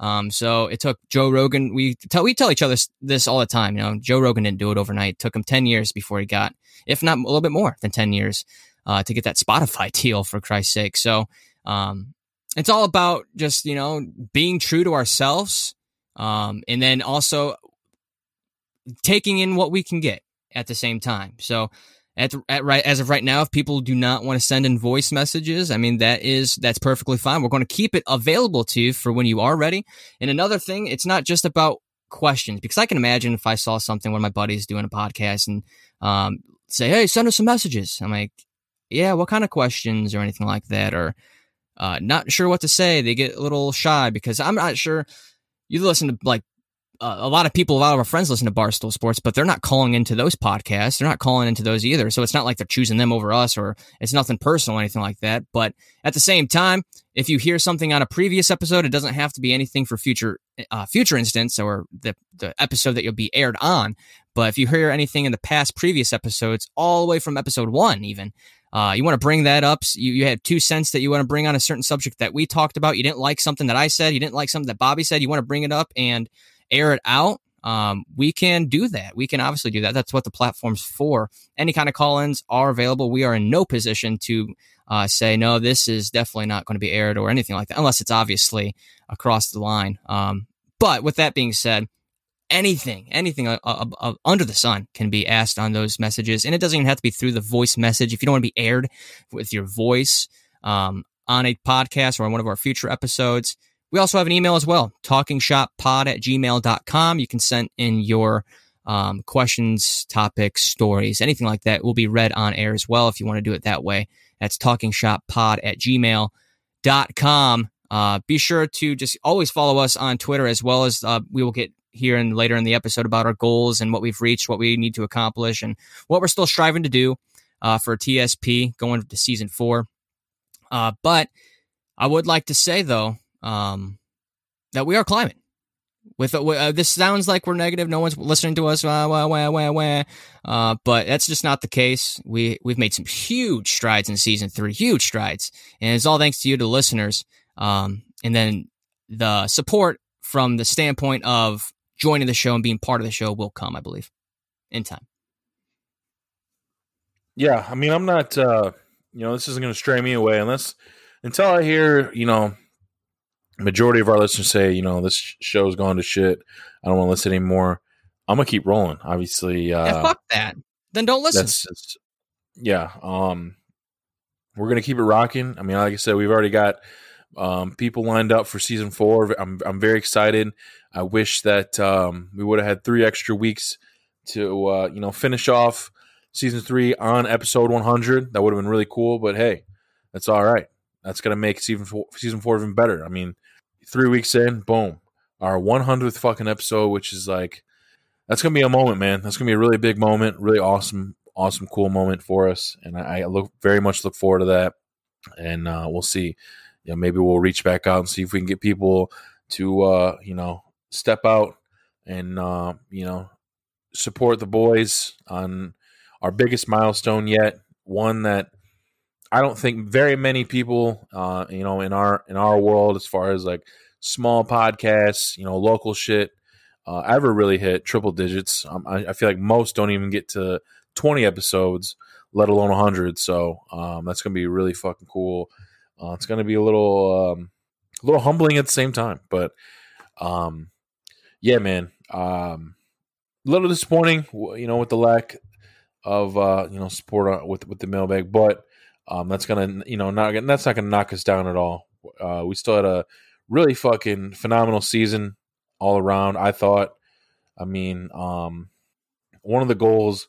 Um, so it took Joe Rogan. We tell we tell each other this all the time. You know, Joe Rogan didn't do it overnight. It took him ten years before he got, if not a little bit more than ten years, uh, to get that Spotify deal, for Christ's sake. So um, it's all about just, you know, being true to ourselves, um, and then also taking in what we can get at the same time. So at, the, at right as of right now, if people do not want to send in voice messages, I mean, that is that's perfectly fine. We're going to keep it available to you for when you are ready. And another thing, it's not just about questions, because I can imagine if I saw something, one of my buddies doing a podcast and um, say, hey, send us some messages. I'm like, yeah, what kind of questions or anything like that, or uh, not sure what to say. They get a little shy because I'm not sure. You listen to like Uh, a lot of people, a lot of our friends listen to Barstool Sports, but they're not calling into those podcasts. They're not calling into those either. So it's not like they're choosing them over us, or it's nothing personal or anything like that. But at the same time, if you hear something on a previous episode, it doesn't have to be anything for future uh, future instance or the, the episode that you'll be aired on. But if you hear anything in the past previous episodes, all the way from episode one even, Uh, you want to bring that up. You, you had two cents that you want to bring on a certain subject that we talked about. You didn't like something that I said. You didn't like something that Bobby said. You want to bring it up and air it out. Um, we can do that. We can obviously do that. That's what the platform's for. Any kind of call-ins are available. We are in no position to uh, say, no, this is definitely not going to be aired or anything like that, unless it's obviously across the line. Um, but with that being said, Anything, anything uh, uh, uh, under the sun can be asked on those messages. And it doesn't even have to be through the voice message. If you don't want to be aired with your voice um, on a podcast or on one of our future episodes, we also have an email as well, talking shop pod at gmail dot com. You can send in your um, questions, topics, stories, anything like that will be read on air as well. If you want to do it that way, that's talking shop pod at gmail dot com. Uh, be sure to just always follow us on Twitter, as well as uh, we will get here and later in the episode about our goals and what we've reached, what we need to accomplish, and what we're still striving to do uh, for T S P going to season four. Uh, but I would like to say, though, um, that we are climbing. With uh, this sounds like we're negative. No one's listening to us. Wah, wah, wah, wah, wah. Uh, but that's just not the case. We we've made some huge strides in season three, huge strides, and it's all thanks to you, the listeners. Um, and then the support from the standpoint of joining the show and being part of the show will come, I believe, in time. Yeah, I mean, I'm not. Uh, you know, this isn't going to stray me away unless until I hear, you know. Majority of our listeners say, you know, this show's gone to shit. I don't want to listen anymore. I'm gonna keep rolling. Obviously, uh, yeah, fuck that. Then don't listen. That's just, yeah, um, we're gonna keep it rocking. I mean, like I said, we've already got um, people lined up for season four. I'm I'm very excited. I wish that um, we would have had three extra weeks to uh, you know finish off season three on episode one hundred. That would have been really cool. But hey, that's all right. That's gonna make season four, season four even better. I mean. Three weeks in, boom, our one hundredth fucking episode, which is like, that's going to be a moment, man. That's going to be a really big moment, really awesome, awesome, cool moment for us. And I, I look very much look forward to that. And uh, we'll see. You know, maybe we'll reach back out and see if we can get people to, uh, you know, step out and, uh, you know, support the boys on our biggest milestone yet. One that I don't think very many people, uh, you know, in our in our world, as far as like small podcasts, you know, local shit, uh, ever really hit triple digits. Um, I, I feel like most don't even get to twenty episodes, let alone one hundred. So um, that's gonna be really fucking cool. Uh, it's gonna be a little, um, a little humbling at the same time, but um, yeah, man, um, a little disappointing, you know, with the lack of uh, you know support with with the mailbag, but. Um, that's gonna, you know, not that's not gonna knock us down at all. Uh, we still had a really fucking phenomenal season all around. I thought, I mean, um, one of the goals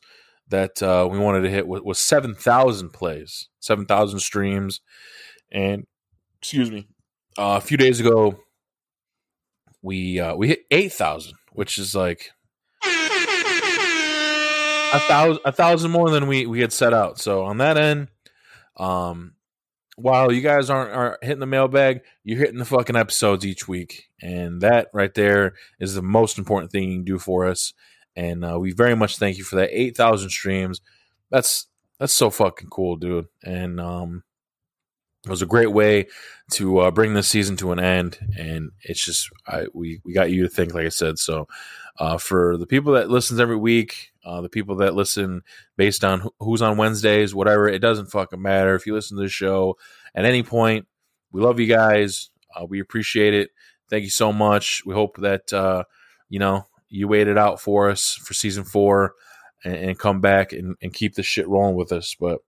that uh, we wanted to hit was, was seven thousand plays, seven thousand streams, and excuse me, uh, a few days ago we uh, we hit eight thousand, which is like a thousand, a thousand more than we we had set out. So on that end. Um, while you guys aren't, aren't hitting the mailbag, you're hitting the fucking episodes each week. And that right there is the most important thing you can do for us. And uh, we very much thank you for that. eight thousand streams. That's, that's so fucking cool, dude. And um, it was a great way to uh, bring this season to an end. And it's just, I, we, we got you to think, like I said. So uh, for the people that listens every week, Uh, the people that listen based on who's on Wednesdays, whatever, it doesn't fucking matter. If you listen to this show at any point, we love you guys. Uh, we appreciate it. Thank you so much. We hope that, uh, you know, you waited out for us for season four and, and come back and, and keep this shit rolling with us. But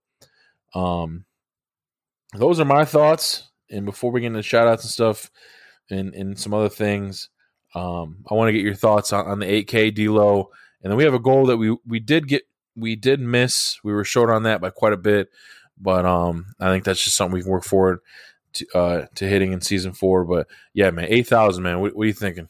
um, those are my thoughts. And before we get into shout outs and stuff and, and some other things, um, I want to get your thoughts on, on the eight K D-Lo. And then we have a goal that we, we did get, we did miss. We were short on that by quite a bit, but um, I think that's just something we can work forward to, uh, to hitting in season four. But yeah, man, eight thousand, man. What, what are you thinking?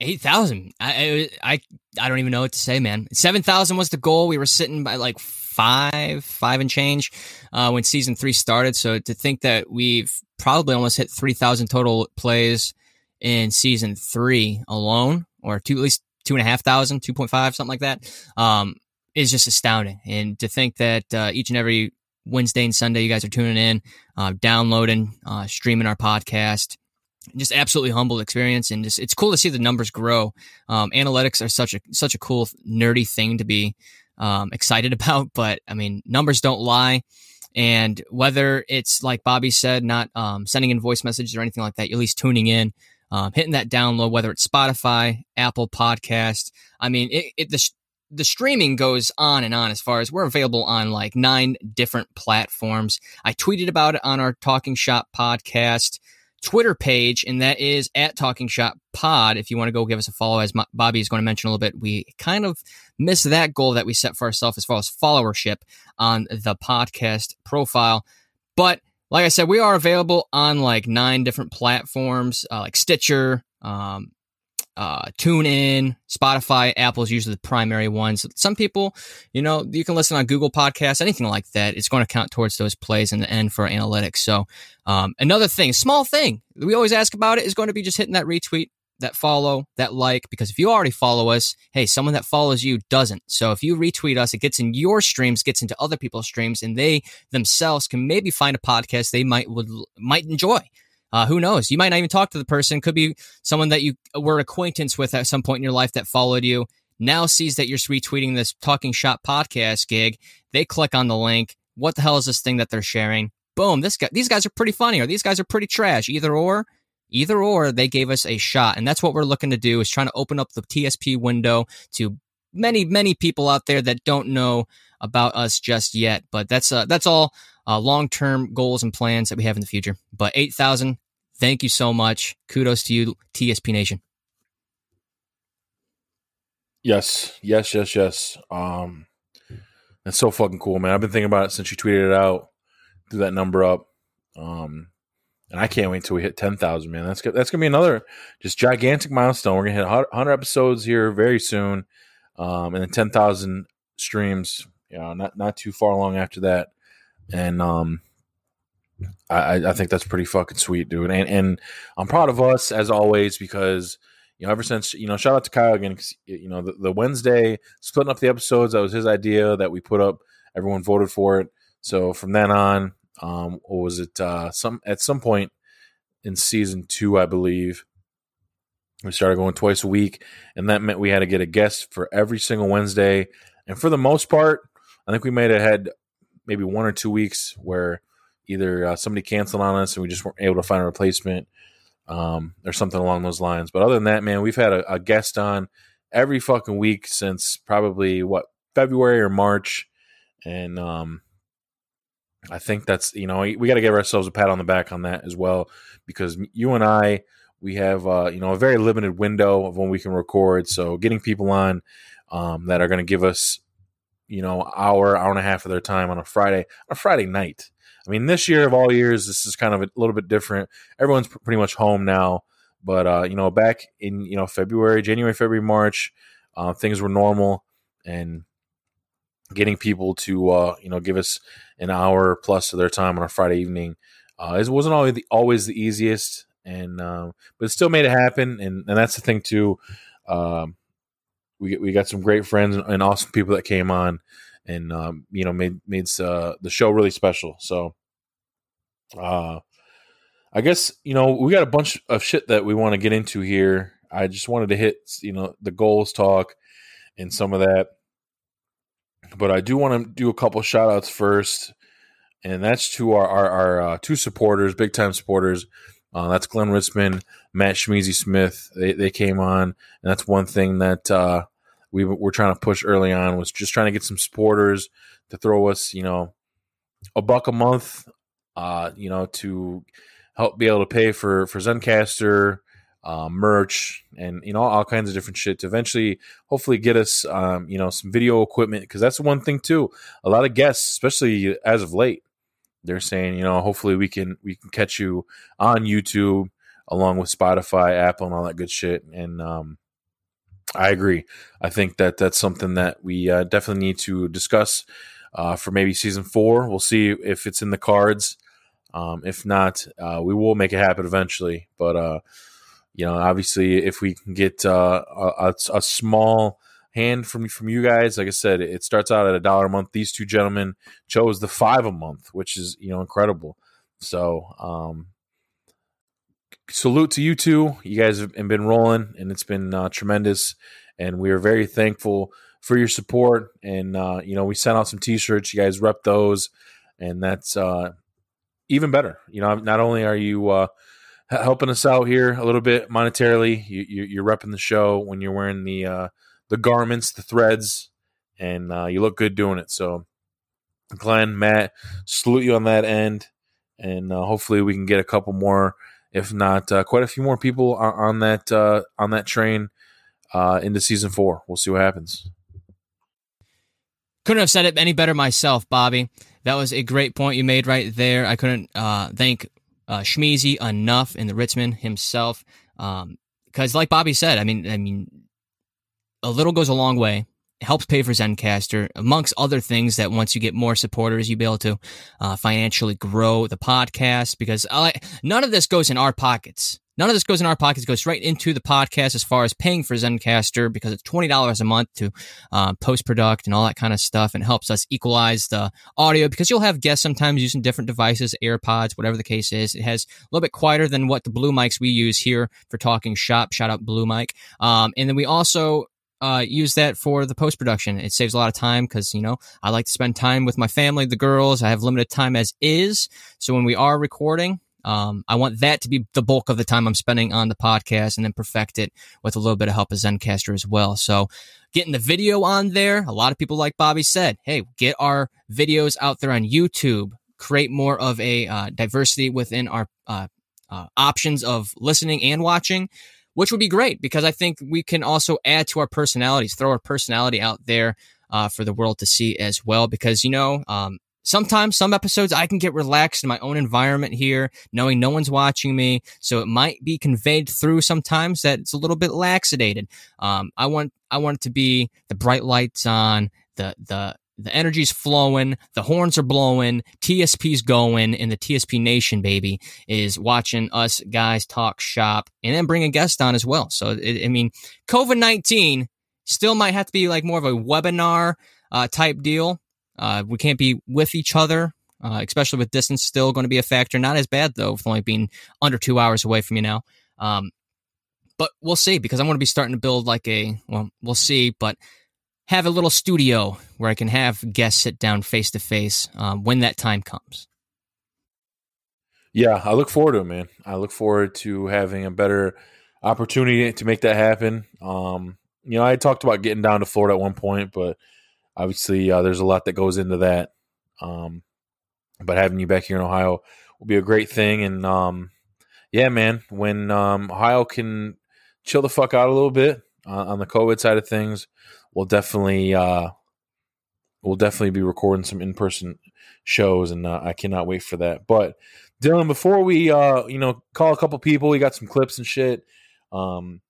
Eight thousand. I, I I don't even know what to say, man. Seven thousand was the goal. We were sitting by like five, five and change uh, when season three started. So to think that we've probably almost hit three thousand total plays in season three alone. Or two, at least two and a half thousand, two point five, something like that, um, is just astounding. And to think that uh, each and every Wednesday and Sunday, you guys are tuning in, uh, downloading, uh, streaming our podcast, just absolutely humble experience. And just it's cool to see the numbers grow. Um, analytics are such a such a cool nerdy thing to be um, excited about. But I mean, numbers don't lie. And whether it's like Bobby said, not um, sending in voice messages or anything like that, you're at least tuning in. Um, hitting that download, whether it's Spotify, Apple Podcast. I mean, it, it the sh- the streaming goes on and on as far as we're available on like nine different platforms. I tweeted about it on our Talking Shop podcast Twitter page, and that is at Talking Shop Pod. If you want to go give us a follow, as my, Bobby is going to mention a little bit, we kind of missed that goal that we set for ourselves as far as followership on the podcast profile. But like I said, we are available on like nine different platforms, uh, like Stitcher, um, uh, TuneIn, Spotify, Apple's usually the primary ones. Some people, you know, you can listen on Google Podcasts, anything like that. It's going to count towards those plays in the end for analytics. So um, another thing, small thing we always ask about it is going to be just hitting that retweet, that follow, that like, because if you already follow us, hey, someone that follows you doesn't. So if you retweet us, it gets in your streams, gets into other people's streams, and they themselves can maybe find a podcast they might would might enjoy. Uh, who knows? You might not even talk to the person. Could be someone that you were acquaintance with at some point in your life that followed you, now sees that you're retweeting this Talking Shop podcast gig. They click on the link. What the hell is this thing that they're sharing? Boom. This guy, these guys are pretty funny, or these guys are pretty trash. Either or. Either or, they gave us a shot, and that's what we're looking to do, is trying to open up the T S P window to many, many people out there that don't know about us just yet. But that's uh, that's all uh, long-term goals and plans that we have in the future. But eight thousand, thank you so much. Kudos to you, T S P Nation. Yes, yes, yes, yes. Um, that's so fucking cool, man. I've been thinking about it since you tweeted it out, threw that number up. Um And I can't wait till we hit ten thousand, man. That's, that's going to be another just gigantic milestone. We're going to hit one hundred episodes here very soon. Um, and then ten thousand streams, you know, not, not too far along after that. And um, I, I think that's pretty fucking sweet, dude. And, and I'm proud of us, as always, because, you know, ever since, you know, shout out to Kyle again, because, you know, the, the Wednesday, splitting up the episodes, that was his idea that we put up. Everyone voted for it. So from then on, Um, or was it uh, some at some point in season two, I believe, we started going twice a week, and that meant we had to get a guest for every single Wednesday. And for the most part, I think we might have had maybe one or two weeks where either uh, somebody canceled on us and we just weren't able to find a replacement, um, or something along those lines. But other than that, man, we've had a, a guest on every fucking week since probably what, February or March, and um. I think that's, you know, we got to give ourselves a pat on the back on that as well, because you and I, we have, uh, you know, a very limited window of when we can record. So getting people on um, that are going to give us, you know, hour, hour and a half of their time on a Friday, a Friday night. I mean, this year of all years, this is kind of a little bit different. Everyone's pretty much home now, but, uh, you know, back in, you know, February, January, February, March, uh, things were normal, and getting people to, uh, you know, give us an hour plus of their time on a Friday evening, uh, it wasn't always the, always the easiest, and um, but it still made it happen, and, and that's the thing too. Um, we we got some great friends and awesome people that came on, and um, you know, made made uh, the show really special. So, uh, I guess, you know, we got a bunch of shit that we want to get into here. I just wanted to hit, you know, the goals talk and some of that. But I do want to do a couple shout outs first, and that's to our our, our uh, two supporters, big time supporters. Uh, that's Glenn Ritzman, Matt Schmeezy Smith. They they came on, and that's one thing that uh, we were trying to push early on, was just trying to get some supporters to throw us, you know, a buck a month, uh, you know, to help be able to pay for for Zencastr, Uh, merch, and, you know, all kinds of different shit to eventually hopefully get us um, you know, some video equipment, because that's one thing too. A lot of guests, especially as of late, they're saying, you know, hopefully we can we can catch you on YouTube along with Spotify, Apple, and all that good shit. And um, I agree. I think that that's something that we uh, definitely need to discuss uh, for maybe season four. We'll see if it's in the cards. Um, if not, uh, we will make it happen eventually. But uh, you know, obviously, if we can get uh, a, a small hand from from you guys, like I said, it starts out at a dollar a month. These two gentlemen chose the five a month, which is, you know, incredible. So, um, salute to you two. You guys have been rolling, and it's been uh, tremendous. And we are very thankful for your support. And uh, you know, we sent out some T-shirts. You guys rep those, and that's uh, even better. You know, not only are you uh, helping us out here a little bit monetarily, You, you, you're repping the show when you're wearing the uh, the garments, the threads, and uh, you look good doing it. So, Glenn, Matt, salute you on that end, and uh, hopefully we can get a couple more, if not uh, quite a few more people on, on that uh, on that train uh, into season four. We'll see what happens. Couldn't have said it any better myself, Bobby. That was a great point you made right there. I couldn't uh, thank. Uh, Schmeezy enough, and the Ritzman himself. Um, because like Bobby said, I mean, I mean, a little goes a long way. It helps pay for Zencastr, amongst other things that once you get more supporters, you'll be able to uh, financially grow the podcast, because I, none of this goes in our pockets. None of this goes in our pockets. It goes right into the podcast as far as paying for Zencastr, because it's twenty dollars a month to uh, post-product and all that kind of stuff, and helps us equalize the audio, because you'll have guests sometimes using different devices, AirPods, whatever the case is. It has a little bit quieter than what the blue mics we use here for Talking Shop. Shout out Blue Mic. Um, and then we also uh, use that for the post-production. It saves a lot of time because, you know, I like to spend time with my family, the girls. I have limited time as is. So when we are recording, Um, I want that to be the bulk of the time I'm spending on the podcast, and then perfect it with a little bit of help of Zencastr as well. So getting the video on there, a lot of people, like Bobby said, hey, get our videos out there on YouTube, create more of a uh, diversity within our uh, uh, options of listening and watching, which would be great, because I think we can also add to our personalities, throw our personality out there uh, for the world to see as well, because, you know, um, sometimes some episodes I can get relaxed in my own environment here, knowing no one's watching me. So it might be conveyed through sometimes that it's a little bit laxated. Um, I want, I want it to be the bright lights on, the, the, the energy's flowing, the horns are blowing, T S P's going, and the T S P Nation, baby, is watching us guys talk shop, and then bring a guest on as well. So, it, I mean, COVID nineteen still might have to be like more of a webinar uh, type deal. Uh, we can't be with each other, uh, especially with distance still going to be a factor. Not as bad, though, with only being under two hours away from you now. Um, but we'll see, because I'm going to be starting to build like a, well, we'll see, but have a little studio where I can have guests sit down face to face when that time comes. Yeah, I look forward to it, man. I look forward to having a better opportunity to make that happen. Um, you know, I talked about getting down to Florida at one point, but obviously, uh, there's a lot that goes into that, um, but having you back here in Ohio will be a great thing. And um, yeah, man, when um, Ohio can chill the fuck out a little bit uh, on the COVID side of things, we'll definitely uh, we'll definitely be recording some in-person shows, and uh, I cannot wait for that. But Dylan, before we uh, you know call a couple people, we got some clips and shit. Um,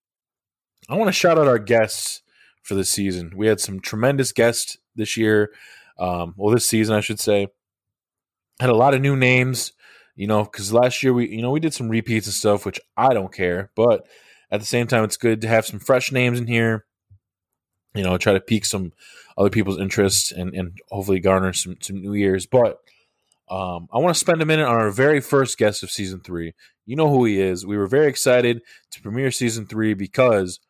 I want to shout out our guests for this season. We had some tremendous guests this year. Um, well, this season, I should say. Had a lot of new names, you know, because last year we, you know, we did some repeats and stuff, which I don't care. But at the same time, it's good to have some fresh names in here, you know, try to pique some other people's interests and, and hopefully garner some, some new ears. But um, I want to spend a minute on our very first guest of season three. You know who he is. We were very excited to premiere season three because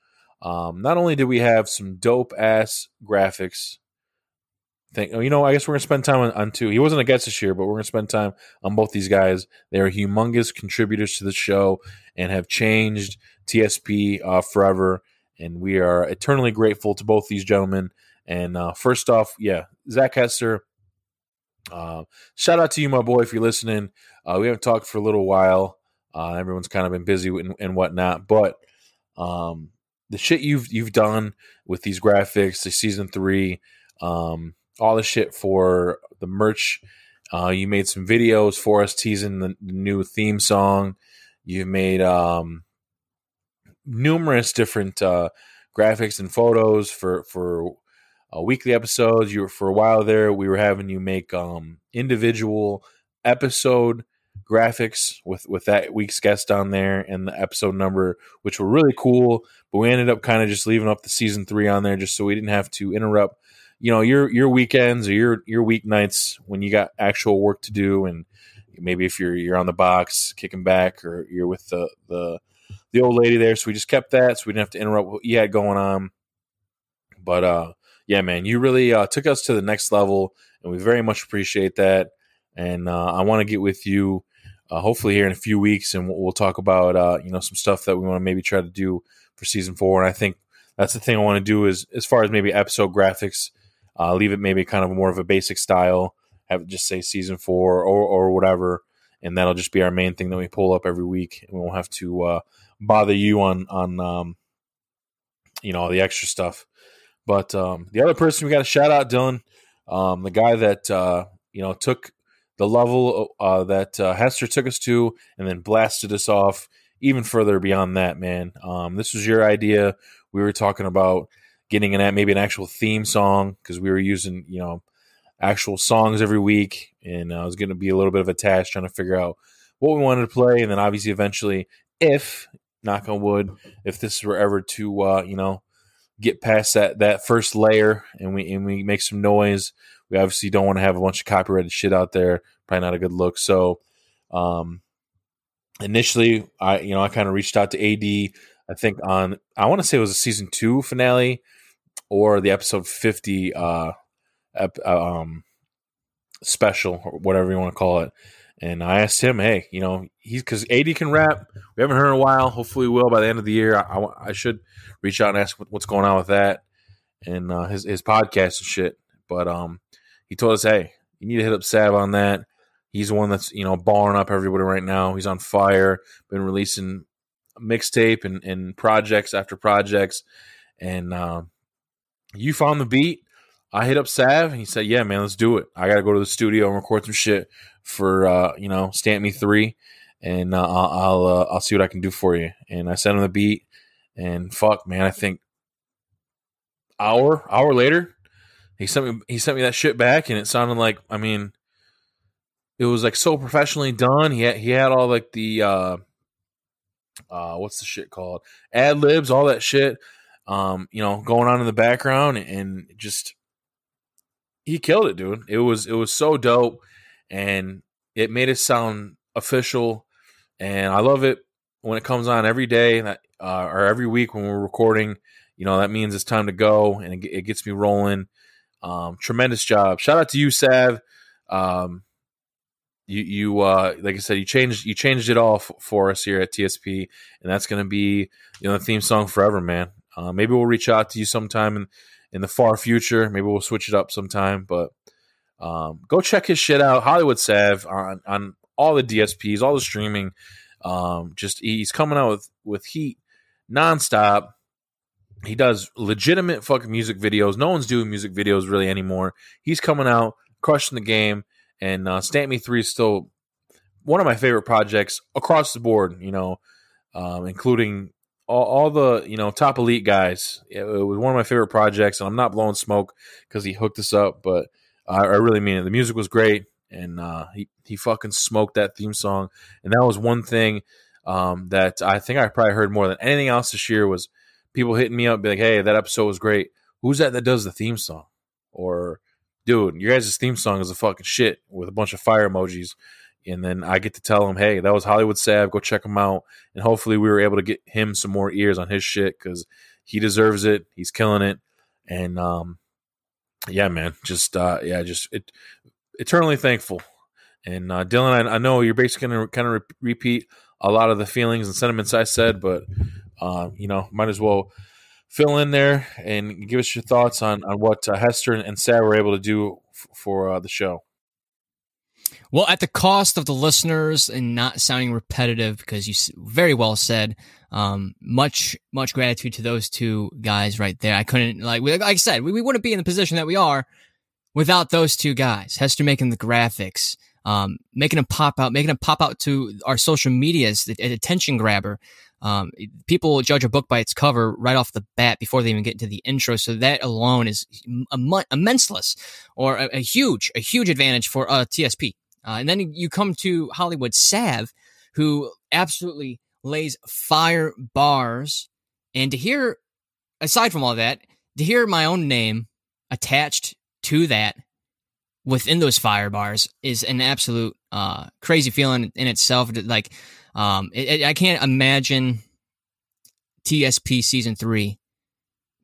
Um, not only did we have some dope ass graphics thing, you know, I guess we're gonna spend time on, on two. He wasn't a guest this year, but we're gonna spend time on both these guys. They are humongous contributors to the show and have changed T S P uh, forever. And we are eternally grateful to both these gentlemen. And uh, first off, yeah, Zach Hester. Uh, shout out to you, my boy, if you're listening. Uh, we haven't talked for a little while. Uh, everyone's kind of been busy and, and whatnot, but um. The shit you've you've done with these graphics, the season three, um, all the shit for the merch. Uh, you made some videos for us teasing the, the new theme song. You've made um, numerous different uh, graphics and photos for for uh, weekly episodes. You were, for a while there, we were having you make um, individual episode graphics with with that week's guest on there and the episode number, which were really cool, but we ended up kind of just leaving up the season three on there just so we didn't have to interrupt, you know, your your weekends or your your weeknights when you got actual work to do, and maybe if you're you're on the box kicking back or you're with the the the old lady there. So we just kept that so we didn't have to interrupt what you had going on. But uh yeah, man, you really uh took us to the next level, and we very much appreciate that. And uh, I want to get with you uh, hopefully here in a few weeks, and we'll, we'll talk about uh, you know some stuff that we want to maybe try to do for season four. And I think that's the thing I want to do is as far as maybe episode graphics, uh, leave it maybe kind of more of a basic style, have it just say season four or or whatever, and that'll just be our main thing that we pull up every week, and we won't have to uh, bother you on on um, you know all the extra stuff. But um, the other person we got to shout out, Dylan, um, the guy that uh, you know took the level uh, that uh, Hester took us to and then blasted us off even further beyond that, man. Um, this was your idea. We were talking about getting an maybe an actual theme song because we were using, you know, actual songs every week, and I was going to be a little bit of a task trying to figure out what we wanted to play, and then obviously eventually, if, knock on wood, if this were ever to, uh, you know, get past that that first layer and we and we make some noise, we obviously don't want to have a bunch of copyrighted shit out there. Probably not a good look. So um, initially, I you know I kind of reached out to A D. I think on I want to say it was a season two finale or the episode fifty uh, ep, um, special or whatever you want to call it. And I asked him, hey, you know, he's because A D can rap. We haven't heard in a while. Hopefully, we will by the end of the year. I, I, I should reach out and ask what's going on with that and uh, his his podcast and shit. But um, he told us, hey, you need to hit up Sav on that. He's the one that's, you know, balling up everybody right now. He's on fire. Been releasing mixtape and, and projects after projects. And uh, you found the beat. I hit up Sav and he said, yeah, man, let's do it. I got to go to the studio and record some shit for, uh, you know, Stamp Me three, and uh, I'll, uh, I'll see what I can do for you. And I sent him the beat, and fuck, man, I think hour, hour later, he sent me, he sent me that shit back, and it sounded like, I mean, it was like so professionally done. He had, he had all like the, uh, uh, what's the shit called? Ad libs, all that shit, um, you know, going on in the background, and just, he killed it, dude. It was it was so dope, and it made it sound official. And I love it when it comes on every day uh, or every week when we're recording. You know, that means it's time to go, and it, it gets me rolling. Um, tremendous job! Shout out to you, Sav. Um, you you uh, like I said, you changed you changed it all f- for us here at T S P, and that's gonna be, you know, the theme song forever, man. Uh, maybe we'll reach out to you sometime and. In the far future, maybe we'll switch it up sometime. But um, go check his shit out, Hollywood Sav, on on all the D S Ps, all the streaming. Um, just he's coming out with, with heat nonstop. He does legitimate fucking music videos. No one's doing music videos really anymore. He's coming out, crushing the game, and uh, Stamp Me three is still one of my favorite projects across the board. You know, um, including. All the, you know, top elite guys. It was one of my favorite projects, and I'm not blowing smoke because he hooked us up, but I, I really mean it. The music was great, and uh, he, he fucking smoked that theme song. And that was one thing um, that I think I probably heard more than anything else this year was people hitting me up, be like, hey, that episode was great. Who's that that does the theme song? Or, dude, your guys' theme song is a fucking shit with a bunch of fire emojis. And then I get to tell him, hey, that was Hollywood Sav. Go check him out. And hopefully we were able to get him some more ears on his shit because he deserves it. He's killing it. And, um, yeah, man, just, uh, yeah, just it, eternally thankful. And uh, Dylan, I, I know you're basically going to kind of re- repeat a lot of the feelings and sentiments I said, but, uh, you know, might as well fill in there and give us your thoughts on, on what uh, Hester and Sav were able to do f- for uh, the show. Well, at the cost of the listeners and not sounding repetitive, because you very well said, um, much, much gratitude to those two guys right there. I couldn't, like, like I said, we, we wouldn't be in the position that we are without those two guys. Hester making the graphics, um, making them pop out, making them pop out to our social medias, an attention grabber. Um, people judge a book by its cover right off the bat before they even get into the intro. So that alone is immenseless or a, a huge, a huge advantage for uh, T S P. Uh, and then you come to Hollywood Sav, who absolutely lays fire bars. And to hear, aside from all that, to hear my own name attached to that within those fire bars is an absolute uh, crazy feeling in itself. Like, um, it, it, I can't imagine T S P Season three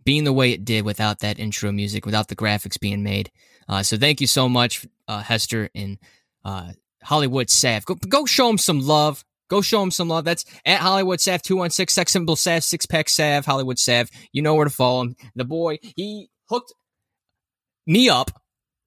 being the way it did without that intro music, without the graphics being made. Uh, so thank you so much, uh, Hester and Uh, Hollywood Sav. Go, go show him some love. Go show him some love. That's at Hollywood Sav two one six, sex symbol Sav, six pack Sav, Hollywood Sav. You know where to follow him. The boy, he hooked me up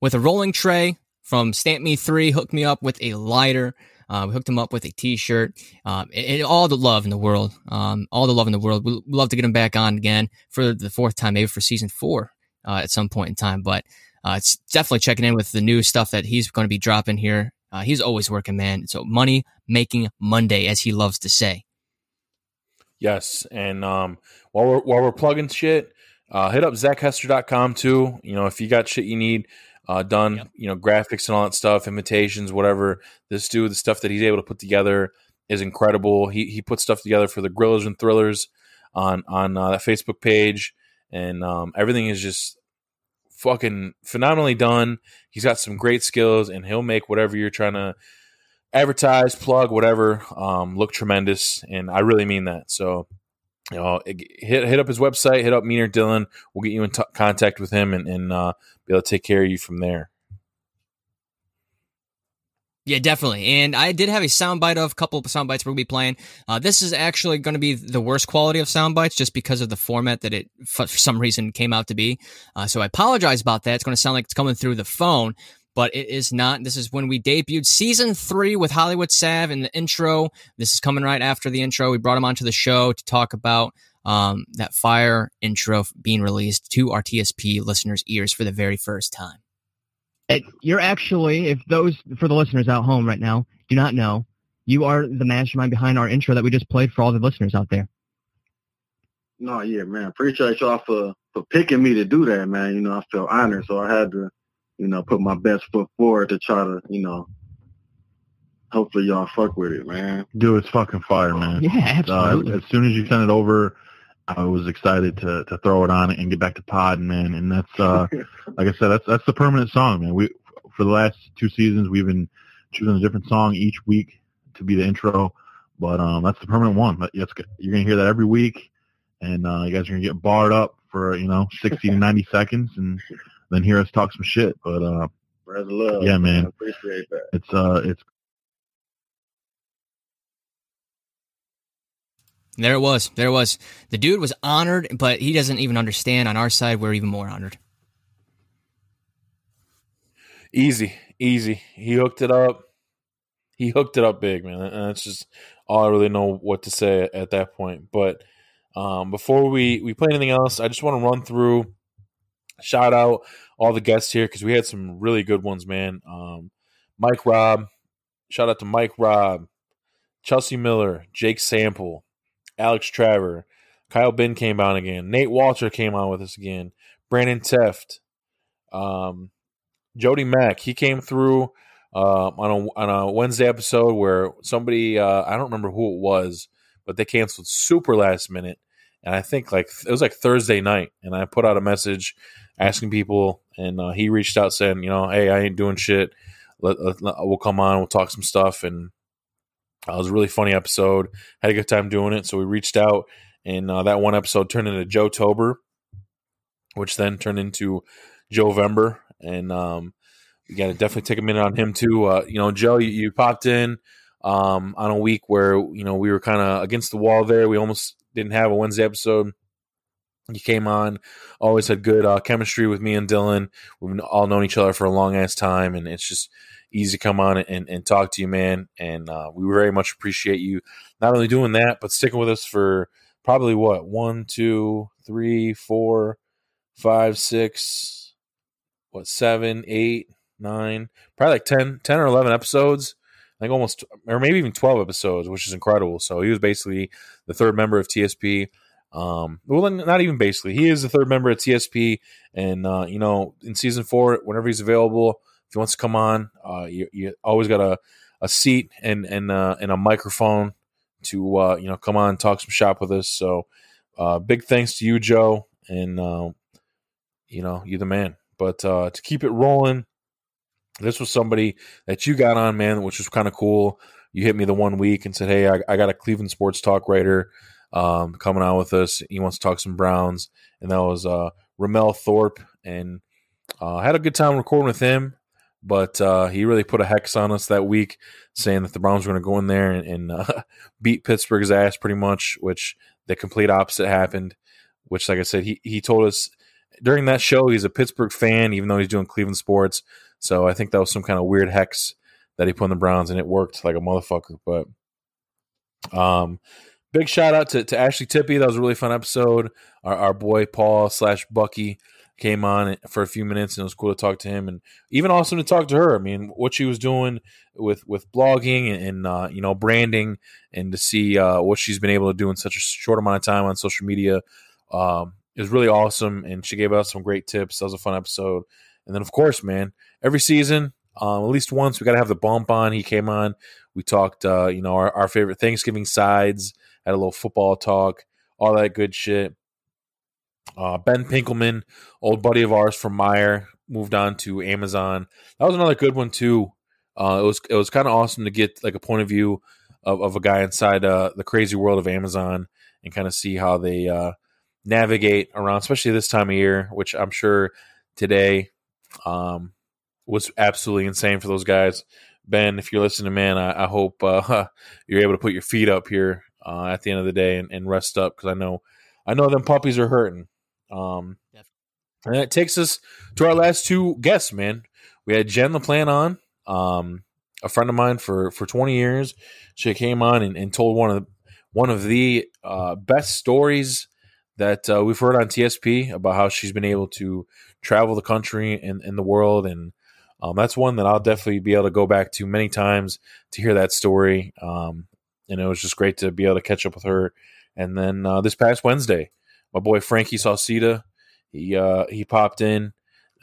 with a rolling tray from Stamp Me three, hooked me up with a lighter. Uh, we hooked him up with a t-shirt. Um, and, and all the love in the world. Um, all the love in the world. We'd love to get him back on again for the fourth time, maybe for season four uh, at some point in time. But Uh, it's definitely checking in with the new stuff that he's going to be dropping here. Uh, he's always working, man. So money making Monday, as he loves to say. Yes, and um, while we're while we're plugging shit, uh, hit up Zach Hester dot com too. You know, if you got shit you need uh, done, yep. you know, graphics and all that stuff, invitations, whatever. This dude, the stuff that he's able to put together is incredible. He he puts stuff together for the Grillers and Thrillers on on uh, that Facebook page, and um, everything is just fucking phenomenally done. He's got some great skills, and he'll make whatever you're trying to advertise, plug, whatever, um, look tremendous, and I really mean that. So, you know, hit hit up his website, hit up me or Dylan. We'll get you in t- contact with him and, and uh, be able to take care of you from there. Yeah, definitely. And I did have a soundbite of a couple of soundbites we'll be playing. Uh, this is actually going to be the worst quality of soundbites just because of the format that it, for some reason, came out to be. Uh, so I apologize about that. It's going to sound like it's coming through the phone. But it is not. This is when we debuted season three with Hollywood Sav in the intro. This is coming right after the intro. We brought him onto the show to talk about um, that fire intro being released to our T S P listeners' ears for the very first time. It, you're actually, if those, for the listeners out home right now, do not know, you are the mastermind behind our intro that we just played for all the listeners out there. No, yeah, man. Appreciate y'all for, for picking me to do that, man. You know, I feel honored, so I had to, you know, put my best foot forward to try to, you know, hopefully y'all fuck with it, man. Dude, it's fucking fire, man. Yeah, absolutely. Uh, as soon as you sent it over, I was excited to to throw it on and get back to pod, man. And that's, uh, like I said, that's that's the permanent song, man. We for the last two seasons, we've been choosing a different song each week to be the intro, but um, that's the permanent one. That's good. You're going to hear that every week, and uh, you guys are going to get barred up for, you know, sixty to ninety seconds, and then hear us talk some shit. But uh, brother love, yeah, man, I appreciate that. It's uh, it's there. It was there. It was the dude was honored, but he doesn't even understand. On our side, we're even more honored. Easy, easy. He hooked it up. He hooked it up big, man. And that's just all I really know what to say at that point. But um, before we we play anything else, I just want to run through. Shout out all the guests here because we had some really good ones, man. Um, Mike Robb, shout out to Mike Robb, Chelsea Miller, Jake Sample, Alex Traver, Kyle Binn came on again, Nate Walter came on with us again, Brandon Teft, um, Jody Mack. He came through uh, on a on a Wednesday episode where somebody uh, I don't remember who it was, but they canceled super last minute. And I think like it was like Thursday night, and I put out a message asking people, and uh, he reached out saying, you know, hey, I ain't doing shit. Let, let, let, we'll come on, we'll talk some stuff. And uh, it was a really funny episode. Had a good time doing it. So we reached out, and uh, that one episode turned into Joe Tober, which then turned into Joe-vember. And um, you got to definitely take a minute on him too. Uh, you know, Joe, you, you popped in um, on a week where, you know, we were kind of against the wall there. We almost didn't have a Wednesday episode. You came on, always had good uh, chemistry with me and Dylan. We've all known each other for a long ass time, and it's just easy to come on and, and talk to you, man. And uh, we very much appreciate you not only doing that, but sticking with us for probably what? One, two, three, four, five, six, what? Seven, eight, nine, probably like ten, ten or eleven episodes. I think almost, or maybe even twelve episodes, which is incredible. So he was basically the third member of T S P. Um, well, not even basically. He is the third member of T S P. And, uh, you know, in season four, whenever he's available, if he wants to come on, uh, you, you always got a, a seat and and, uh, and a microphone to, uh, you know, come on and talk some shop with us. So uh, big thanks to you, Joe. And, uh, you know, you're the man. But uh, to keep it rolling, this was somebody that you got on, man, which was kind of cool. You hit me the one week and said, hey, I, I got a Cleveland sports talk writer um, coming on with us. He wants to talk some Browns. And that was uh, Ramel Thorpe. And uh, I had a good time recording with him, but uh, he really put a hex on us that week saying that the Browns were going to go in there and, and uh, beat Pittsburgh's ass pretty much, which the complete opposite happened, which, like I said, he, he told us during that show he's a Pittsburgh fan, even though he's doing Cleveland sports. So I think that was some kind of weird hex that he put on the Browns, and it worked like a motherfucker. But um, Big shout out to, to Ashley Tippy. That was a really fun episode. Our, our boy Paul slash Bucky came on for a few minutes, and it was cool to talk to him, and even awesome to talk to her. I mean, what she was doing with with blogging and, and uh, you know, branding, and to see uh, what she's been able to do in such a short amount of time on social media. Um, it was really awesome, and she gave us some great tips. That was a fun episode. And then, of course, man, every season, um, at least once, we got to have the Bump on. He came on. We talked, uh, you know, our, our favorite Thanksgiving sides, had a little football talk, all that good shit. Uh, Ben Pinkelman, old buddy of ours from Meijer, moved on to Amazon. That was another good one too. Uh, it was it was kind of awesome to get like a point of view of, of a guy inside uh, the crazy world of Amazon, and kind of see how they uh, navigate around, especially this time of year, which I'm sure today um, was absolutely insane for those guys. Ben, if you're listening, man, I, I hope uh, you're able to put your feet up here uh, at the end of the day and, and rest up, because I know I know them puppies are hurting. Um, and that takes us to our last two guests, man. We had Jen LaPlan on, um, a friend of mine for, for twenty years. She came on and, and told one of the, one of the uh, best stories that uh, we've heard on T S P about how she's been able to travel the country and, and the world. And um, that's one that I'll definitely be able to go back to many times to hear that story. Um, and it was just great to be able to catch up with her. And then uh, this past Wednesday, my boy Frankie Sauceda, he uh, he popped in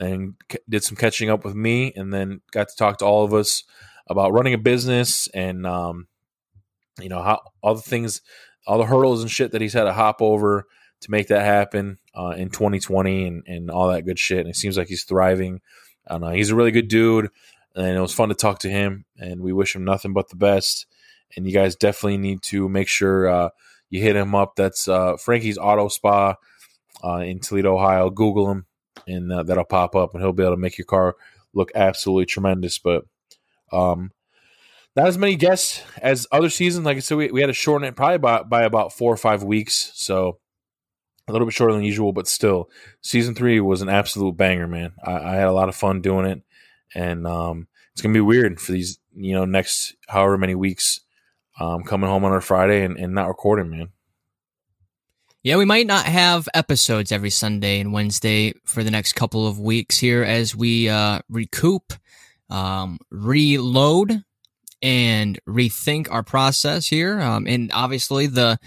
and c- did some catching up with me, and then got to talk to all of us about running a business and um, you know, how all the things, all the hurdles and shit that he's had to hop over to make that happen uh, in twenty twenty, and, and all that good shit. And it seems like he's thriving. I don't know, he's a really good dude, and it was fun to talk to him. And we wish him nothing but the best. And you guys definitely need to make sure Uh, you hit him up. That's uh, Frankie's Auto Spa uh, in Toledo, Ohio. Google him, and uh, that'll pop up, and he'll be able to make your car look absolutely tremendous. But um, not as many guests as other seasons. Like I said, we, we had to shorten it probably by, by about four or five weeks, so a little bit shorter than usual, but still. Season three was an absolute banger, man. I, I had a lot of fun doing it, and um, it's going to be weird for these, you know, next however many weeks. Um, coming home on a Friday and, and not recording, man. Yeah, we might not have episodes every Sunday and Wednesday for the next couple of weeks here as we uh, recoup, um, reload, and rethink our process here. Um, and obviously the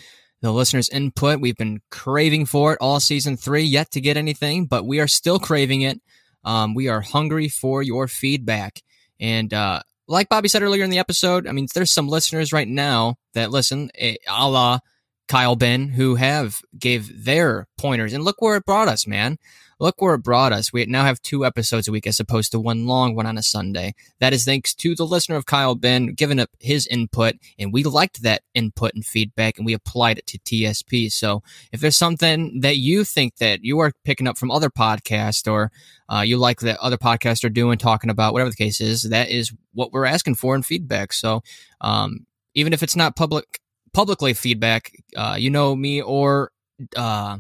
the listeners' input, we've been craving for it all season three, yet to get anything, but we are still craving it. Um, we are hungry for your feedback. And uh like Bobby said earlier in the episode, I mean, there's some listeners right now that listen, a la Kyle Binn, who have gave their pointers. And look where it brought us, man. Look where it brought us. We now have two episodes a week as opposed to one long one on a Sunday. That is thanks to the listener of Kyle Binn giving up his input. And we liked that input and feedback, and we applied it to T S P. So if there's something that you think that you are picking up from other podcasts, or uh, you like that other podcasts are doing, talking about, whatever the case is, that is what we're asking for in feedback. So um, even if it's not public, publicly feedback, uh, you know, me or uh,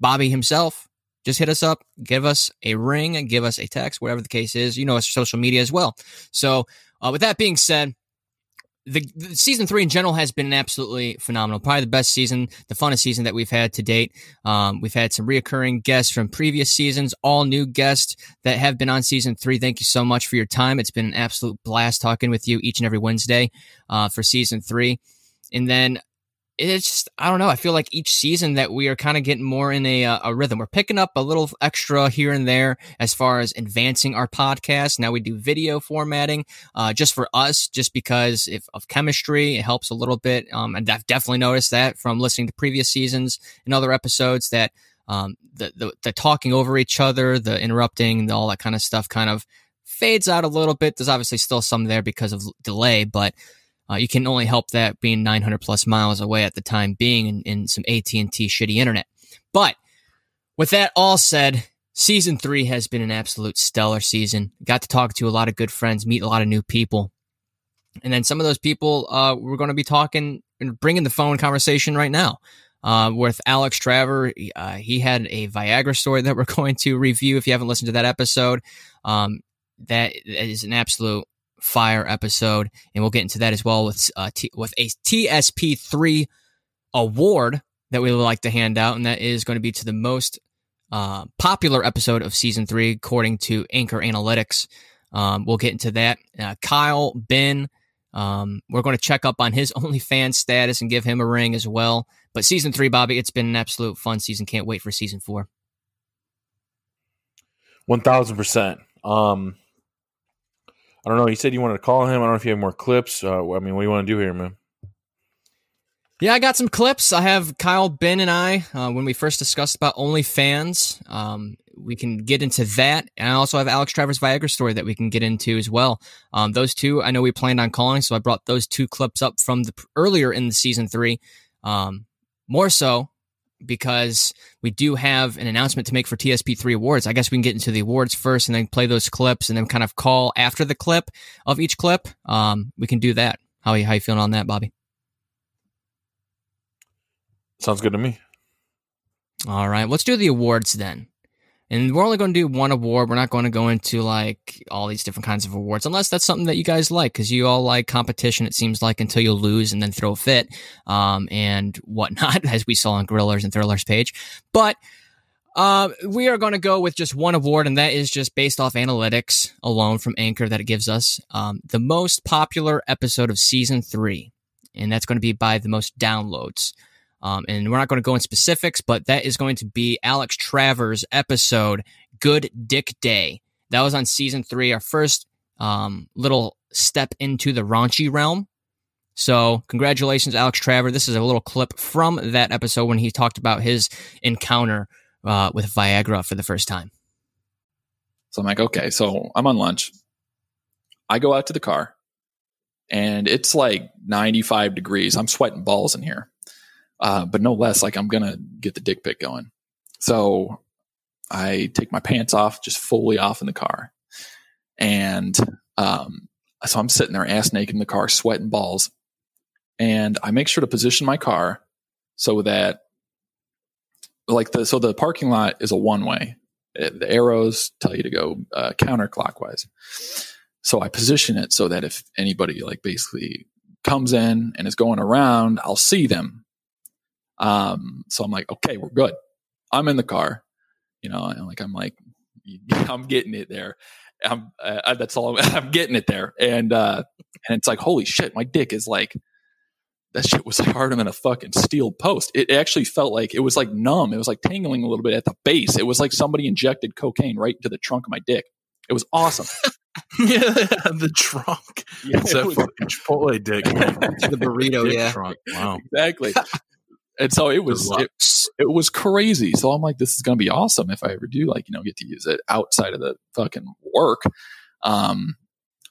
Bobby himself, just hit us up, give us a ring, and give us a text, whatever the case is. You know, it's social media as well. So uh, with that being said, the, the season three in general has been absolutely phenomenal. Probably the best season, the funnest season that we've had to date. Um, we've had some reoccurring guests from previous seasons, all new guests that have been on season three. Thank you so much for your time. It's been an absolute blast talking with you each and every Wednesday uh, for season three. And then it's just, I don't know. I feel like each season that we are kind of getting more in a, a rhythm. We're picking up a little extra here and there as far as advancing our podcast. Now we do video formatting uh, just for us, just because if, of chemistry. It helps a little bit. Um, and I've definitely noticed that from listening to previous seasons and other episodes that um, the, the, the talking over each other, the interrupting, the, all that kind of stuff kind of fades out a little bit. There's obviously still some there because of delay, but Uh, you can only help that being nine hundred plus miles away at the time being in, in some A T and T shitty internet. But with that all said, season three has been an absolute stellar season. Got to talk to a lot of good friends, meet a lot of new people. And then some of those people, uh, we're going to be talking and bringing the phone conversation right now uh, with Alex Traver. Uh, he had a Viagra story that we're going to review. If you haven't listened to that episode, um, that is an absolute fire episode, and we'll get into that as well with uh, T- with a T S P three award that we would like to hand out, and that is going to be to the most uh, popular episode of season three, according to Anchor Analytics. Um, we'll get into that. Uh, Kyle Binn, um, we're going to check up on his OnlyFans status and give him a ring as well. But season three, Bobby, it's been an absolute fun season. Can't wait for season four. one thousand percent. Um, I don't know. You said you wanted to call him. I don't know if you have more clips. Uh, I mean, what do you want to do here, man? Yeah, I got some clips. I have Kyle Binn and I, uh, when we first discussed about OnlyFans, um, we can get into that. And I also have Alex Traver's Viagra story that we can get into as well. Um, those two, I know we planned on calling, so I brought those two clips up from the earlier in the season three, um, more so because we do have an announcement to make for T S P three awards. I guess we can get into the awards first and then play those clips and then kind of call after the clip of each clip. Um, we can do that. How are you, how you feeling on that, Bobby? Sounds good to me. All right, let's do the awards then. And we're only going to do one award. We're not going to go into like all these different kinds of awards, unless that's something that you guys like, because you all like competition, it seems like, until you lose and then throw a fit um, and whatnot, as we saw on Grillers and Thrillers page. But uh, we are going to go with just one award, and that is just based off analytics alone from Anchor that it gives us. Um, the most popular episode of season three, and that's going to be by the most downloads. Um, and we're not going to go in specifics, but that is going to be Alex Traver's episode, Good Dick Day. That was on season three, our first um, little step into the raunchy realm. So congratulations, Alex Traver. This is a little clip from that episode when he talked about his encounter uh, with Viagra for the first time. So I'm like, okay, so I'm on lunch. I go out to the car, and it's like ninety-five degrees. I'm sweating balls in here. Uh, but no less, like, I'm going to get the dick pic going. So I take my pants off, just fully off in the car. And um, so I'm sitting there ass naked in the car, sweating balls. And I make sure to position my car so that, like, the so the parking lot is a one-way. The arrows tell you to go uh, counterclockwise. So I position it so that if anybody, like, basically comes in and is going around, I'll see them. Um, so I'm like, okay, we're good. I'm in the car, you know, and like, I'm like, I'm getting it there. I'm, uh, that's all I'm, I'm getting it there. And, uh, and it's like, holy shit, my dick is like, that shit was like harder than a fucking steel post. It actually felt like it was like numb. It was like tingling a little bit at the base. It was like somebody injected cocaine right into the trunk of my dick. It was awesome. Yeah, the trunk. Yeah, it's that fucking Chipotle dick. The burrito dick, yeah. Trunk. Wow. Exactly. And so it was, it, it was crazy. So I'm like, this is going to be awesome if I ever do, like, you know, get to use it outside of the fucking work. Um,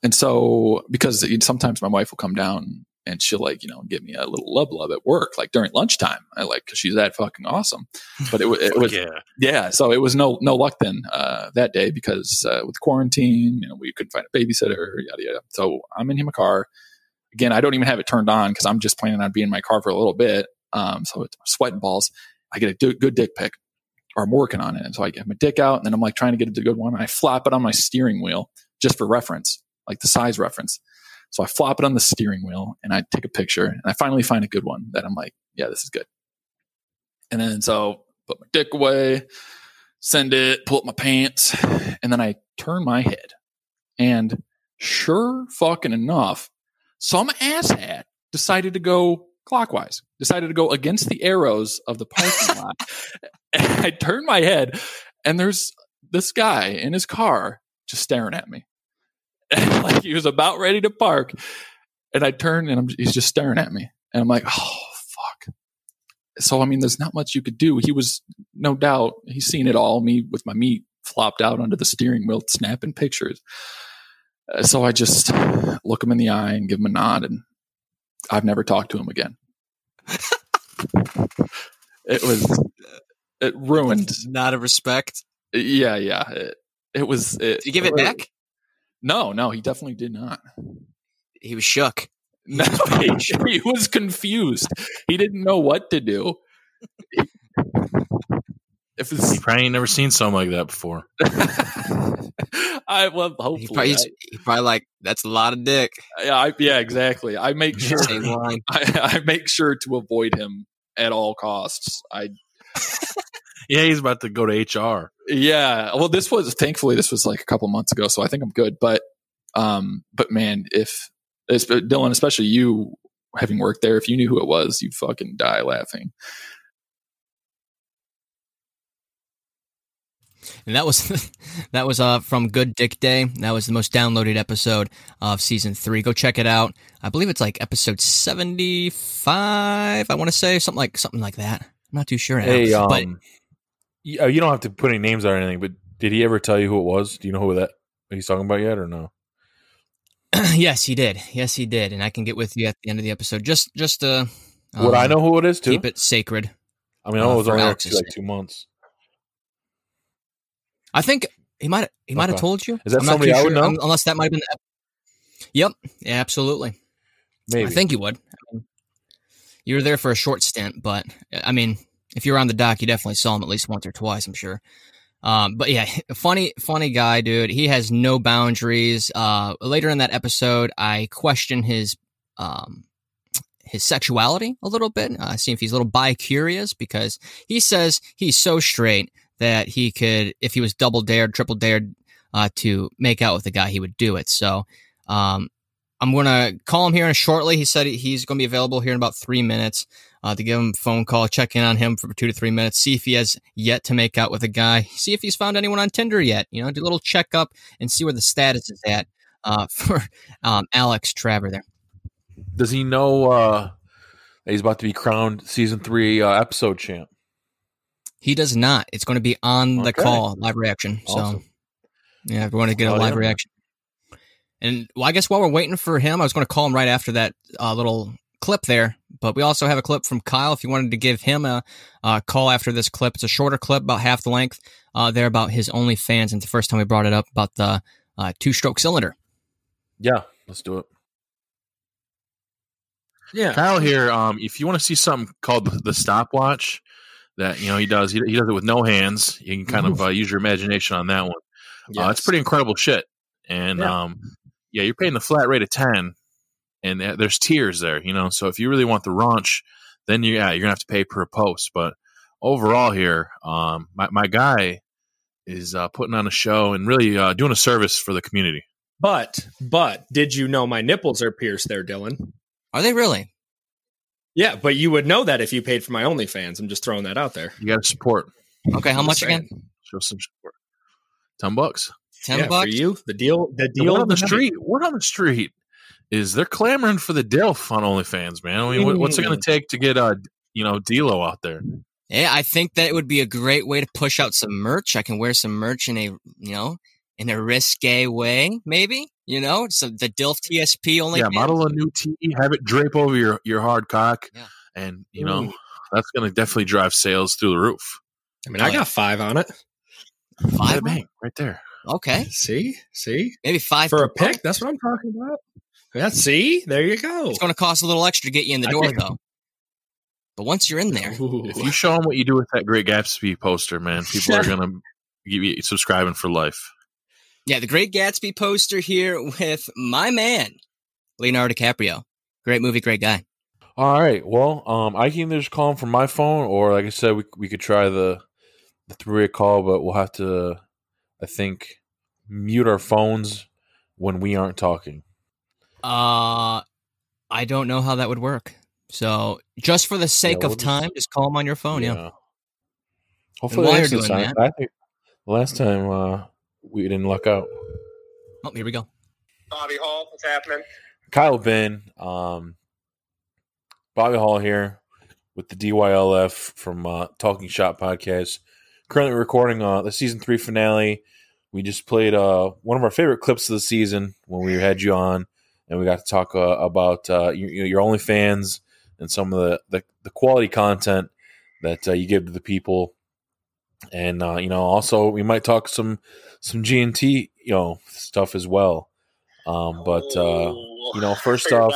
and so, because sometimes my wife will come down and she'll, like, you know, give me a little love love at work, like during lunchtime. I like, cause she's that fucking awesome. But it, it was, yeah. yeah. So it was no, no luck then, uh, that day because, uh, with quarantine, you know, we couldn't find a babysitter, yada, yada. So I'm in my car again. I don't even have it turned on cause I'm just planning on being in my car for a little bit. Um, so it's sweating balls. I get a d- good dick pic, or I'm working on it. And so I get my dick out, and then I'm like trying to get a good one. And I flop it on my steering wheel just for reference, like the size reference. So I flop it on the steering wheel, and I take a picture, and I finally find a good one that I'm like, yeah, this is good. And then so put my dick away, send it, pull up my pants, and then I turn my head, and sure fucking enough, some asshat decided to go clockwise, decided to go against the arrows of the parking lot. And I turned my head, and there's this guy in his car just staring at me. And like he was about ready to park. And I turned, and I'm, he's just staring at me. And I'm like, oh, fuck. So, I mean, there's not much you could do. He was, no doubt, he's seen it all, me with my meat flopped out under the steering wheel, snapping pictures. Uh, so I just look him in the eye and give him a nod, and I've never talked to him again. It was, it ruined. Not a respect. Yeah, yeah. It, it was. It, did you give it, it back? No, no, he definitely did not. He was shook. No, he, he was confused. He didn't know what to do. If it's, he probably ain't never seen something like that before. I well, hopefully he probably, I, he probably like that's a lot of dick. Yeah, I, yeah, exactly. I make sure I, I make sure to avoid him at all costs. I. Yeah, he's about to go to H R. Yeah. Well, this was, thankfully, this was like a couple months ago, so I think I'm good. But, um, but man, if, if Dylan, especially you having worked there, if you knew who it was, you'd fucking die laughing. And that was that was uh, from Good Dick Day. That was the most downloaded episode of season three. Go check it out. I believe it's like episode seventy-five. I want to say something like something like that. I'm not too sure. Hey, now, um, but you don't have to put any names or anything. But did he ever tell you who it was? Do you know who that he's talking about yet, or no? Yes, he did. Yes, he did. And I can get with you at the end of the episode. Just, just uh, would um, I know who it is too? Keep it sacred. I mean, I uh, was only like two months. I think he might he might have okay. told you. Is that I'm somebody I would sure, know? Unless that might have been the ep- Yep. Yeah, absolutely. Maybe. I think you would. You were there for a short stint, but I mean, if you were on the dock, you definitely saw him at least once or twice, I'm sure. Um, but yeah, funny, funny guy, dude. He has no boundaries. Uh, later in that episode, I question his um, his sexuality a little bit. I uh, see if he's a little bi-curious, because he says he's so straight that he could, if he was double dared, triple dared uh, to make out with a guy, he would do it. So um, I'm going to call him here shortly. He said he's going to be available here in about three minutes uh, to give him a phone call, check in on him for two to three minutes, see if he has yet to make out with a guy, see if he's found anyone on Tinder yet, you know, do a little checkup and see where the status is at uh, for um, Alex Traver there. Does he know uh, that he's about to be crowned season three uh, episode champ? He does not. It's going to be on the okay. call, live reaction. Awesome. So, yeah, if you want to get oh, a live yeah. reaction. And well, I guess while we're waiting for him, I was going to call him right after that uh, little clip there. But we also have a clip from Kyle. If you wanted to give him a, a call after this clip, it's a shorter clip, about half the length uh, there about his OnlyFans. And the first time we brought it up about the uh, two-stroke cylinder. Yeah, let's do it. Yeah, Kyle here. Um, if you want to see something called the stopwatch, that, you know, he does. He, he does it with no hands. You can kind Ooh. of uh, use your imagination on that one. Yes. Uh, it's pretty incredible shit. And, yeah. Um, yeah, you're paying the flat rate of ten, and th- there's tiers there, you know. So if you really want the raunch, then you, yeah, you're going to have to pay per post. But overall here, um, my, my guy is uh, putting on a show and really uh, doing a service for the community. But, but, did you know my nipples are pierced there, Dylan? Are they really? Yeah, but you would know that if you paid for my OnlyFans. I'm just throwing that out there. You got to support. Okay, how much again? Show some support. Ten bucks. Ten yeah, bucks for you. The deal. The deal word on the street. Word on the street is they're clamoring for the D I L F on OnlyFans, man. I mean, what's it going to take to get uh, you know, D-Lo out there? Yeah, I think that would be a great way to push out some merch. I can wear some merch in a you know in a risque way, maybe. You know, so the D I L F T S P only. Yeah, model a new tee, have it drape over your, your hard cock, yeah. and, you know, Ooh. that's going to definitely drive sales through the roof. I mean, oh, I got five on it. Five? Bang, right there. Okay. See? See? Maybe five. For a pick? Point. That's what I'm talking about. Yeah, see? There you go. It's going to cost a little extra to get you in the I door, think- though. But once you're in there. Ooh. If you show them what you do with that Great Gatsby poster, man, people are going to be subscribing for life. Yeah, the Great Gatsby poster here with my man, Leonardo DiCaprio. Great movie, great guy. All right. Well, um, I can either just call him from my phone, or like I said, we we could try the, the three-way call, but we'll have to, I think, mute our phones when we aren't talking. Uh, I don't know how that would work. So just for the sake yeah, we'll of time, just call him on your phone. Yeah. yeah. Hopefully while you're doing time, that. I think last time... Uh, we didn't luck out. Oh, here we go. Bobby Hall, what's happening? Kyle Binn, um, Bobby Hall here with the D Y L F from uh, Talking Shop Podcast. Currently recording uh, the season three finale. We just played uh, one of our favorite clips of the season when we had you on, and we got to talk uh, about uh, your, your OnlyFans and some of the, the, the quality content that uh, you give to the people. And, uh, you know, also we might talk some, some G N T, you know, stuff as well. Um, but, uh, you know, first off,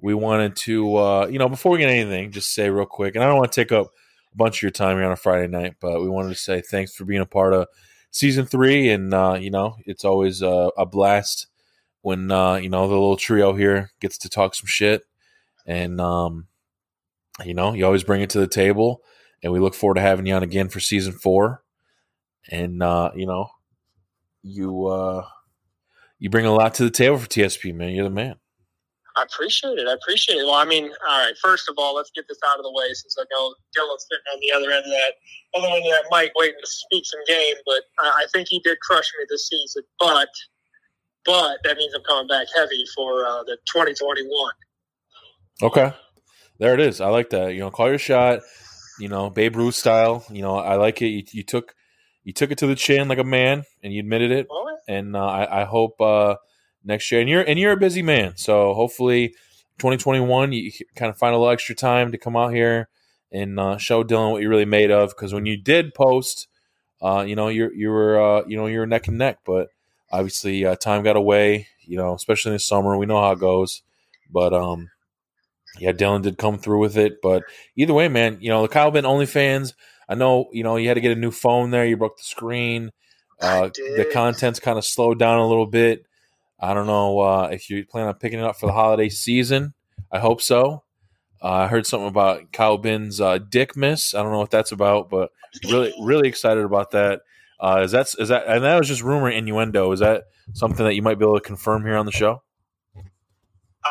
we wanted to, uh, you know, before we get anything, just say real quick, and I don't want to take up a bunch of your time here on a Friday night, but we wanted to say thanks for being a part of season three. And, uh, you know, it's always a, a blast when, uh, you know, the little trio here gets to talk some shit. And, um, You know, you always bring it to the table, and we look forward to having you on again for season four. And, uh, you know, you uh, you bring a lot to the table for T S P, man. You're the man. I appreciate it. I appreciate it. Well, I mean, all right, first of all, let's get this out of the way, since I know Dylan's sitting on the other end of that, other end of that mic waiting to speak some game, but I, I think he did crush me this season. But but that means I'm coming back heavy for uh, the twenty twenty-one. Okay. There it is. I like that. You know, call your shot, you know, Babe Ruth style. You know, I like it. You, you took you took it to the chin like a man, and you admitted it. All right. And uh, I, I hope uh, – next year, and you're and you're a busy man, so hopefully twenty twenty-one you kind of find a little extra time to come out here and uh, show Dylan what you're really made of. Because when you did post, uh, you know you you were uh, you know you were neck and neck, but obviously uh, time got away. You know, especially in the summer, we know how it goes. But um, yeah, Dylan did come through with it. But either way, man, you know the Kyle Binn OnlyFans. I know you know you had to get a new phone there. You broke the screen. Uh, the content's kind of slowed down a little bit. I don't know uh, if you plan on picking it up for the holiday season. I hope so. Uh, I heard something about Kyle Binn's uh, dick miss. I don't know what that's about, but really, really excited about that. Uh, is that is that? And that was just rumor, innuendo. Is that something that you might be able to confirm here on the show?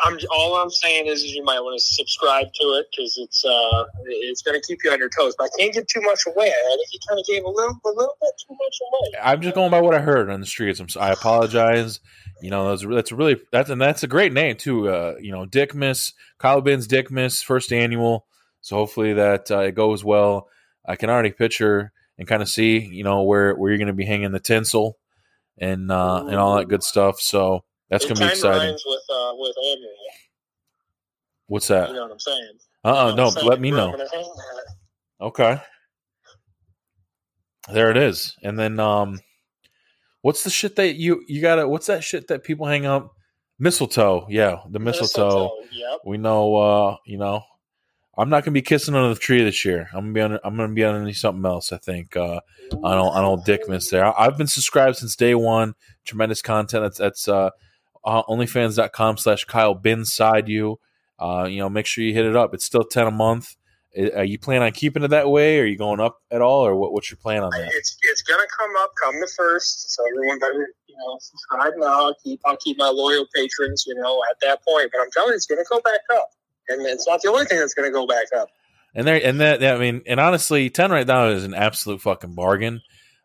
I'm all I'm saying is, is you might want to subscribe to it, because it's uh, it's going to keep you on your toes. But I can't give too much away. I think you kind of gave a little a little bit too much away. I'm just going by what I heard on the streets. I'm, I apologize. You know, that's that's really that's and that's a great name too. Uh, you know, Dick Miss, Kyle Binn's Dick Miss, first annual. So hopefully that uh, it goes well. I can already picture and kind of see, you know, where, where you're going to be hanging the tinsel and uh, and all that good stuff. So that's going to be exciting. With, uh, with annual. What's that? You know what I'm saying? Uh uh-uh, uh, no, saying? Let me know. Okay, there it is, and then um. What's the shit that you, you got to – what's that shit that people hang up? Mistletoe. Yeah, the mistletoe. mistletoe yep. We know, uh, you know, I'm not going to be kissing under the tree this year. I'm going to be I'm gonna be underneath something else, I think, uh, on, old, on old Dick Miss there. I, I've been subscribed since day one. Tremendous content. That's that's uh, uh, OnlyFans.com slash Kyle Binn side you. Uh, you know, make sure you hit it up. It's still ten a month. Are you planning on keeping it that way? Or are you going up at all, or what, what's your plan on that? It's it's gonna come up, come the first. So everyone better, you know, subscribe now. I'll keep I'll keep my loyal patrons, you know, at that point. But I'm telling you, it's gonna go back up, and it's not the only thing that's gonna go back up. And there, and that, I mean, and honestly, ten right now is an absolute fucking bargain.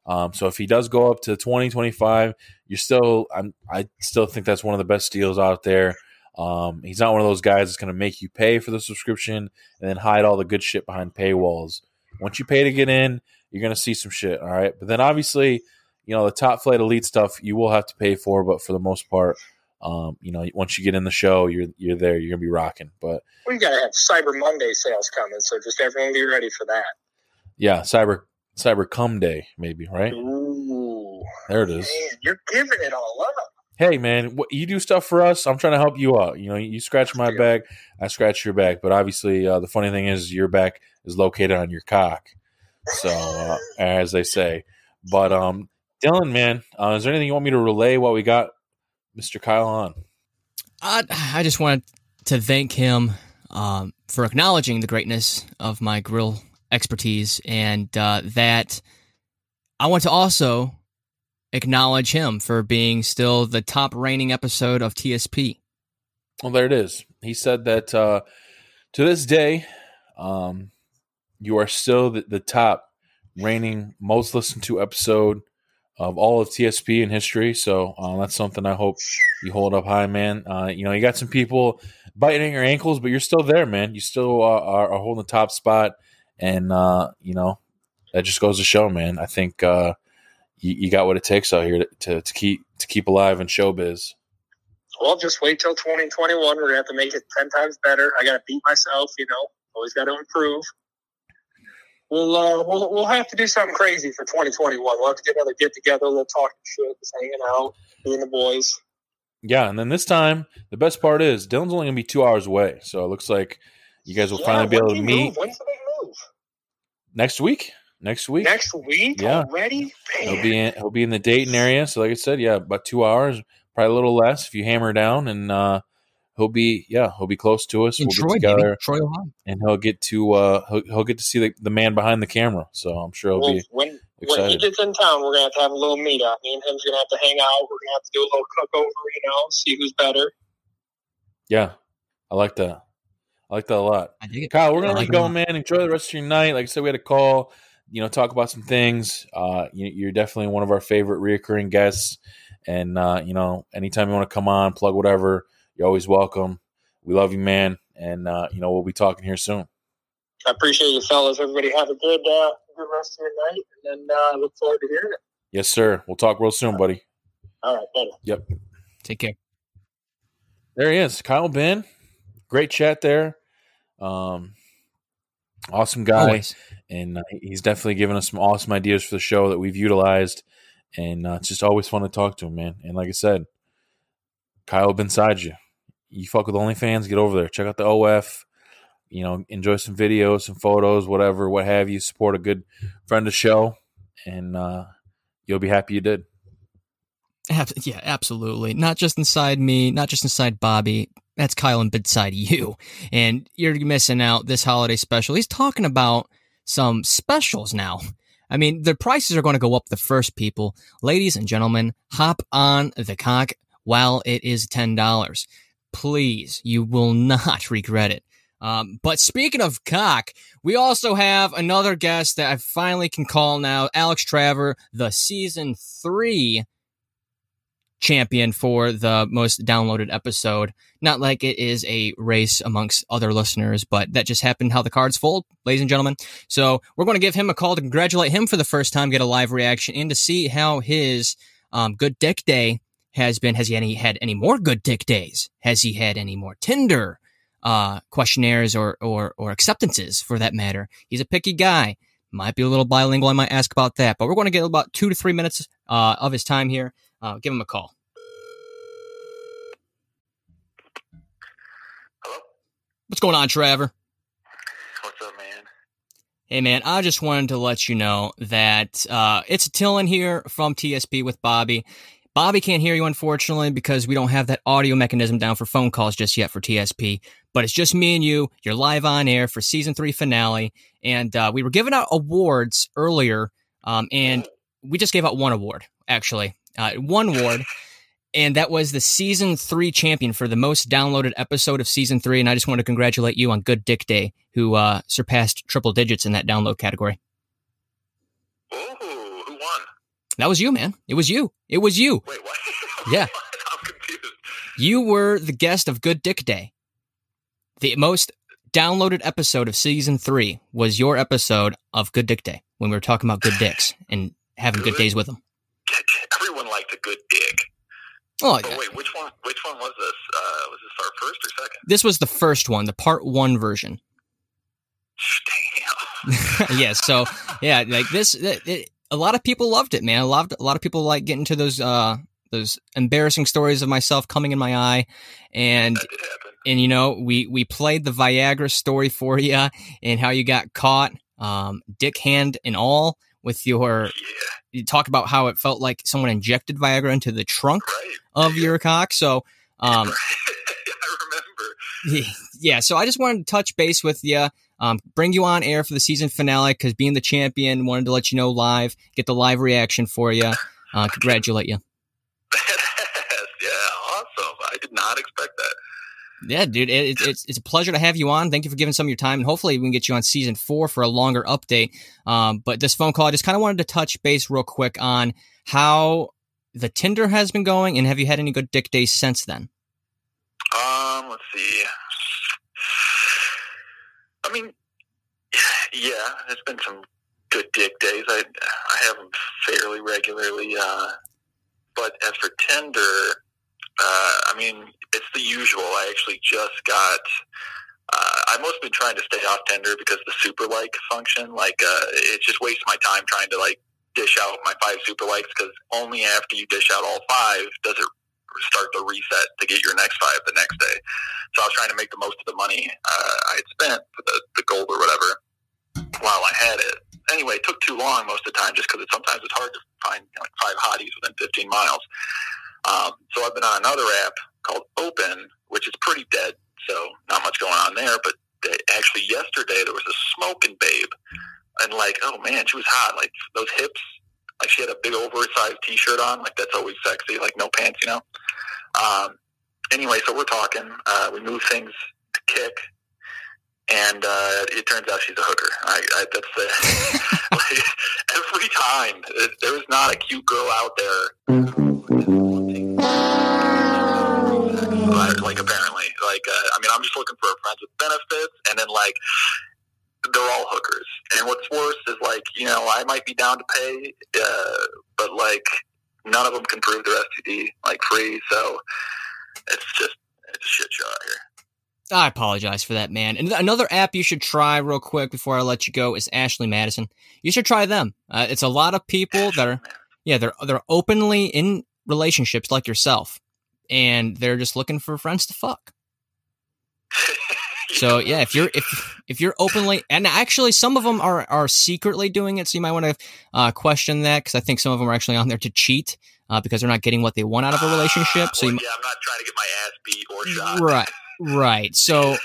Um, so if he does go up to twenty, twenty-five, you're still, I'm, I still think that's one of the best deals out there. Um, he's not one of those guys that's going to make you pay for the subscription and then hide all the good shit behind paywalls. Once you pay to get in, you're going to see some shit, all right? But then obviously, you know, the top flight elite stuff you will have to pay for, but for the most part, um, you know, once you get in the show, you're you're there, you're going to be rocking. But we got to have Cyber Monday sales coming, so just everyone be ready for that. Yeah, Cyber Cyber Cum Day maybe, right? Ooh, there it is. Man, you're giving it all up. Hey, man, you do stuff for us. I'm trying to help you out. You know, you scratch my back, I scratch your back. But obviously, uh, the funny thing is your back is located on your cock, so uh, as they say. But, um, Dylan, man, uh, is there anything you want me to relay while we got Mister Kyle on? I, I just wanted to thank him um, for acknowledging the greatness of my grill expertise, and uh, that I want to also acknowledge him for being still the top reigning episode of T S P. Well, there it is. He said that uh, to this day, um, you are still the, the top reigning most listened to episode of all of T S P in history. So uh, that's something I hope you hold up high, man. Uh, you know, you got some people biting your ankles, but you're still there, man. You still uh, are, are holding the top spot. And, uh, you know, that just goes to show, man. I think, uh, you got what it takes out here to, to, to keep to keep alive in showbiz. Well, just wait till twenty twenty-one. We're going to have to make it ten times better. I got to beat myself, you know. Always got to improve. We'll, uh, we'll we'll have to do something crazy for twenty twenty-one. We'll have to get another get-together, a little talking shit, just hanging out, being the boys. Yeah, and then this time, the best part is Dylan's only going to be two hours away. So it looks like you guys will yeah, finally be able to meet. Move? When's the big move? Next week? Next week. Next week yeah. already? Man. He'll be in, he'll be in the Dayton area. So like I said, yeah, about two hours, probably a little less if you hammer down. And uh, he'll be, yeah, he'll be close to us. We'll Troy, get together, Troy, and he'll get to, uh, he'll, he'll get to see the, the man behind the camera. So I'm sure he'll when, be when, excited. When he gets in town, we're going to have to have a little meet up. Me and him's going to have to hang out. We're going to have to do a little cook over, you know, see who's better. Yeah. I like that. I like that a lot. I dig it. Kyle, we're going to let you go, man. Enjoy the rest of your night. Like I said, we had a call, you know, talk about some things. Uh, you, you're definitely one of our favorite reoccurring guests. And, uh, you know, anytime you want to come on, plug whatever, you're always welcome. We love you, man. And, uh, you know, we'll be talking here soon. I appreciate you, fellas. Everybody have a good, uh, good rest of your night. And then I uh, look forward to hearing it. Yes, sir. We'll talk real soon, buddy. All right. Buddy. Yep. Take care. There he is, Kyle Binn. Great chat there. Um, awesome guy. Always. And uh, he's definitely given us some awesome ideas for the show that we've utilized. And uh, it's just always fun to talk to him, man. And like I said, Kyle Binn side you. You fuck with OnlyFans, get over there. Check out the O F. You know, enjoy some videos, some photos, whatever, what have you. Support a good friend of the show. And uh, you'll be happy you did. Yeah, absolutely. Not just inside me, not just inside Bobby. That's Kyle and inside you. And you're missing out this holiday special. He's talking about some specials now. I mean, the prices are going to go up the first, people. Ladies and gentlemen, hop on the cock while it is ten dollars. Please, you will not regret it. Um, but speaking of cock, we also have another guest that I finally can call now, Alex Traver, the season three champion for the most downloaded episode. Not like it is a race amongst other listeners, but that just happened how the cards fold, ladies and gentlemen. So we're going to give him a call to congratulate him for the first time, get a live reaction, and to see how his um, Good Dick Day has been. Has he any, had any more Good Dick Days? Has he had any more Tinder uh, questionnaires or, or, or acceptances, for that matter? He's a picky guy. Might be a little bilingual. I might ask about that. But we're going to get about two to three minutes uh, of his time here. Uh, give him a call. Hello? What's going on, Traver? What's up, man? Hey, man, I just wanted to let you know that uh, it's Dylan here from T S P with Bobby. Bobby can't hear you, unfortunately, because we don't have that audio mechanism down for phone calls just yet for T S P. But it's just me and you. You're live on air for season three finale. And uh, we were giving out awards earlier, um, and we just gave out one award, actually. Uh, one award, and that was the season three champion for the most downloaded episode of season three. And I just want to congratulate you on Good Dick Day, who uh, surpassed triple digits in that download category. Ooh, who won? That was you, man. It was you. It was you. Wait, what? Yeah. I'm confused. You were the guest of Good Dick Day. The most downloaded episode of season three was your episode of Good Dick Day, when we were talking about good dicks and having good, good days with them. Everyone liked a good dick. Oh, but wait, which one? Which one was this? Uh, was this our first or second? This was the first one, the part one version. Damn. Yeah. So yeah, like this, it, it, a lot of people loved it, man. A lot, a lot of people like getting to those uh, those embarrassing stories of myself coming in my eye, and that did happen. And you know, we we played the Viagra story for you and how you got caught, um, dick hand and all. With your, yeah. You talk about how it felt like someone injected Viagra into the trunk, right, of your cock. So, um, I remember. Yeah. So I just wanted to touch base with you, um, bring you on air for the season finale, because being the champion, wanted to let you know live, get the live reaction for you, uh, congratulate you. Yeah, awesome. I did not expect that. Yeah, dude, it, it's it's a pleasure to have you on. Thank you for giving some of your time, and hopefully we can get you on season four for a longer update. Um, but this phone call, I just kind of wanted to touch base real quick on how the Tinder has been going, and have you had any Good Dick Days since then? Um, let's see. I mean, yeah, there's been some Good Dick Days. I I have them fairly regularly, uh, but as for Tinder. Uh, I mean, it's the usual. I actually just got, uh, I've mostly been trying to stay off Tinder because the super like function, like, uh, it just wastes my time trying to like dish out my five super likes, because only after you dish out all five does it start the reset to get your next five the next day. So I was trying to make the most of the money uh, I had spent for the, the gold or whatever while I had it. Anyway, it took too long most of the time just because it, sometimes it's hard to find, you know, like five hotties within fifteen miles. Um, so I've been on another app called Open, which is pretty dead, so not much going on there. But they, actually yesterday there was a smoking babe, and like, oh man, she was hot. Like those hips, like she had a big oversized t-shirt on, like that's always sexy, like no pants, you know. Um, anyway, so we're talking, uh, we move things to kick, and uh, it turns out she's a hooker. I, I, that's the, like, every time it, there's not a cute girl out there, but, like apparently, like uh, I mean, I'm just looking for friends with benefits, and then like they're all hookers. And what's worse is like, you know, I might be down to pay, uh, but like none of them can prove their S T D like free, so it's just it's a shit show out here. I apologize for that, man. And another app you should try real quick before I let you go is Ashley Madison. You should try them. Uh, it's a lot of people that are, yeah, they're they're openly in relationships like yourself, and they're just looking for friends to fuck. So yeah, if you're if if you're openly, and actually some of them are are secretly doing it, so you might want to uh, question that, because I think some of them are actually on there to cheat. Uh, because they're not getting what they want out of a relationship. Uh, so well, you, yeah, I'm not trying to get my ass beat or shot. Right, right. So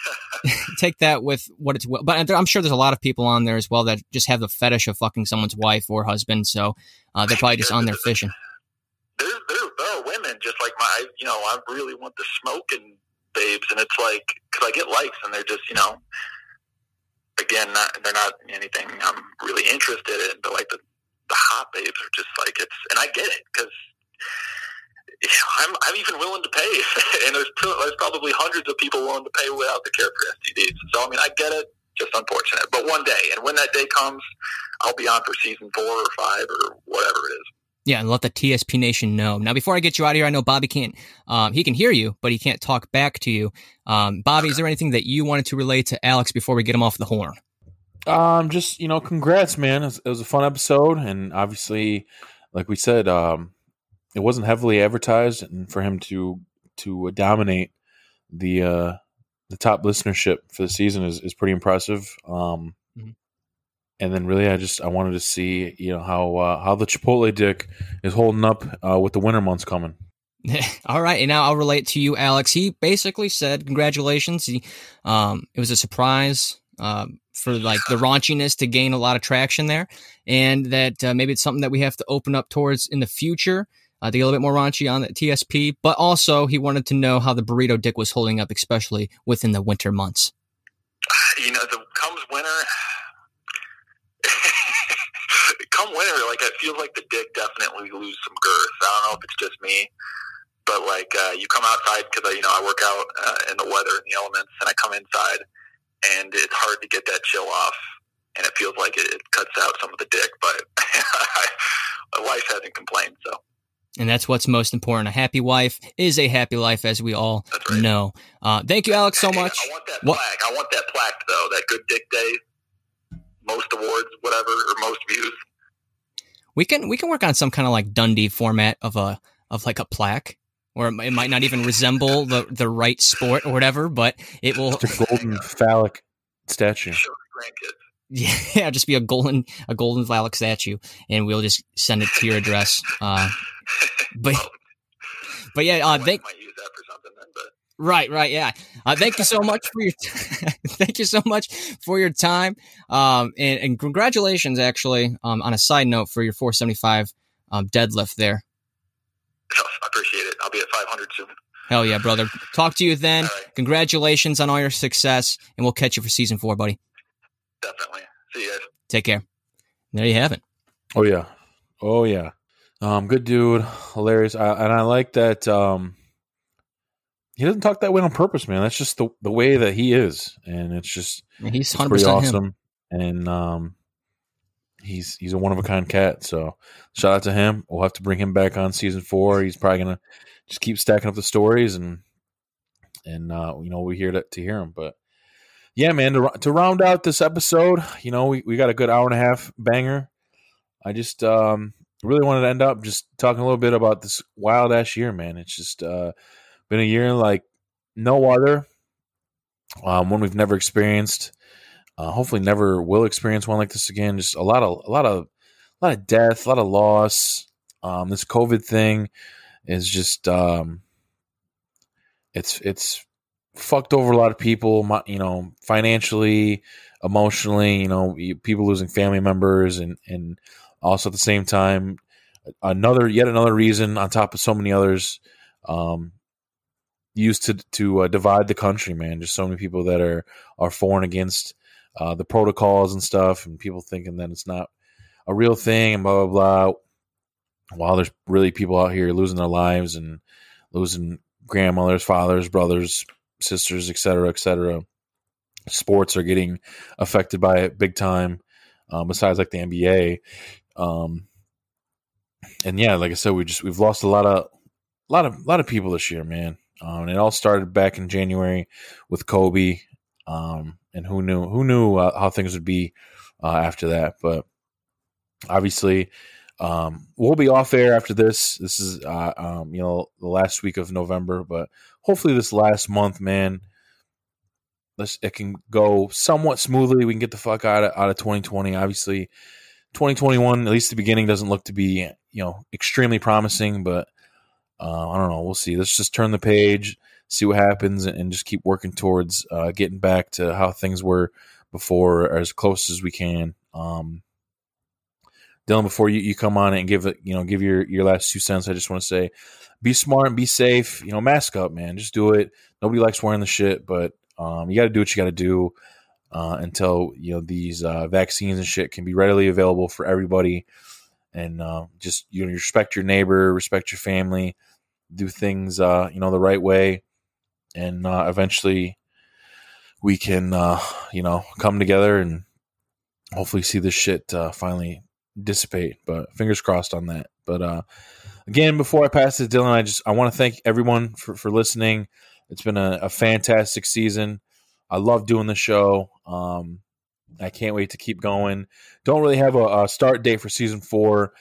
take that with what it's. But I'm sure there's a lot of people on there as well that just have the fetish of fucking someone's wife or husband. So uh, they're probably just on there fishing. There, there are women just like my, you know, I really want the smoking babes, and it's like because I get likes, and they're just, you know, again, not, they're not anything I'm really interested in, but like the. The hot babes are just like it's, and I get it because you know, I'm I'm even willing to pay, and there's two, there's probably hundreds of people willing to pay without the care for S T Ds. So I mean, I get it, just unfortunate. But one day, and when that day comes, I'll be on for season four or five or whatever it is. Yeah, and let the T S P Nation know. Now, before I get you out of here, I know Bobby can't. Um, he can hear you, but he can't talk back to you. Um, Bobby, okay. Is there anything that you wanted to relay to Alex before we get him off the horn? Um, just, you know, congrats, man. It was, it was a fun episode. And obviously, like we said, um, it wasn't heavily advertised, and for him to, to dominate the, uh, the top listenership for the season is, is pretty impressive. Um, mm-hmm. And then really, I just, I wanted to see, you know, how, uh, how the Chipotle dick is holding up, uh, with the winter months coming. All right, and now I'll relate to you, Alex. He basically said, congratulations. He, um, it was a surprise, um, for like the raunchiness to gain a lot of traction there, and that uh, maybe it's something that we have to open up towards in the future uh, to get a little bit more raunchy on the T S P, but also he wanted to know how the burrito dick was holding up, especially within the winter months. You know, the, comes winter, come winter, like I feel like the dick definitely lose some girth. I don't know if it's just me, but like uh, you come outside because, you know, I work out uh, in the weather and the elements, and I come inside, and it's hard to get that chill off, and it feels like it cuts out some of the dick, but my wife hasn't complained, so. And that's what's most important. A happy wife is a happy life, as we all right. know. Uh, thank you, Alex, so much. I want that what? plaque. I want that plaque, though, that Good Dick Day, most awards, whatever, or most views. We can we can work on some kind of like Dundee format of a of like a plaque. Or it might not even resemble the, the right sport or whatever, but it will. It's a golden phallic statue. Sure, yeah, yeah, just be a golden a golden phallic statue, and we'll just send it to your address. Uh, but well, but yeah, uh, thank. Might use that for something then, but. Right, right, yeah. Uh, thank you so much for your t- thank you so much for your time, um, and, and congratulations. Actually, um, on a side note, for your four seventy-five um, deadlift there. I appreciate it. I'll be at five hundred soon. Hell yeah, brother. Talk to you then. Right. Congratulations on all your success, and we'll catch you for season four, buddy. Definitely. See you guys. Take care. There you have it. Oh, yeah. Oh, yeah. Um, good dude. Hilarious. I, and I like that um, he doesn't talk that way on purpose, man. That's just the, the way that he is, and it's just and he's it's pretty awesome. Him. And um, He's he's a one-of-a-kind cat, so shout out to him. We'll have to bring him back on season four. He's probably going to just keep stacking up the stories, and, and uh, you know, we're here to, to hear him. But, yeah, man, to, to round out this episode, you know, we, we got a good hour and a half banger. I just um, really wanted to end up just talking a little bit about this wild-ass year, man. It's just uh, been a year like no other, um, one we've never experienced. Uh, hopefully, never will experience one like this again. Just a lot of, a lot of, a lot of death, a lot of loss. Um, this COVID thing is just, um, it's, it's fucked over a lot of people, you know, financially, emotionally, you know, people losing family members, and, and also at the same time, another, yet another reason on top of so many others, um, used to, to uh, divide the country, man. Just so many people that are, are for and against uh, the protocols and stuff, and people thinking that it's not a real thing and blah, blah, blah. While there's really people out here losing their lives and losing grandmothers, fathers, brothers, sisters, et cetera, et cetera. Sports are getting affected by it big time, um, besides like the N B A. Um, and yeah, like I said, we just, we've lost a lot of, a lot of, a lot of people this year, man. Um, and it all started back in January with Kobe. Um, and who knew, who knew uh, how things would be uh, after that. But obviously, um, we'll be off air after this. This is, uh, um, you know, the last week of November, but hopefully this last month, man, let's, it can go somewhat smoothly. We can get the fuck out of, out of twenty twenty. Obviously twenty twenty-one, at least the beginning, doesn't look to be, you know, extremely promising, but, Uh, I don't know. We'll see. Let's just turn the page, see what happens, and just keep working towards uh, getting back to how things were before, or as close as we can. Um, Dylan, before you, you come on and give it, you know, give your, your last two cents, I just want to say, be smart and be safe. You know, mask up, man. Just do it. Nobody likes wearing the shit, but um, you got to do what you got to do uh, until, you know, these uh, vaccines and shit can be readily available for everybody. And uh, just, you know, respect your neighbor, respect your family, do things, uh, you know, the right way. And uh, eventually we can, uh, you know, come together and hopefully see this shit uh, finally dissipate. But fingers crossed on that. But uh, again, before I pass to Dylan, I just I want to thank everyone for, for listening. It's been a, a fantastic season. I love doing the show. Um I can't wait to keep going. Don't really have a, a start date for season four.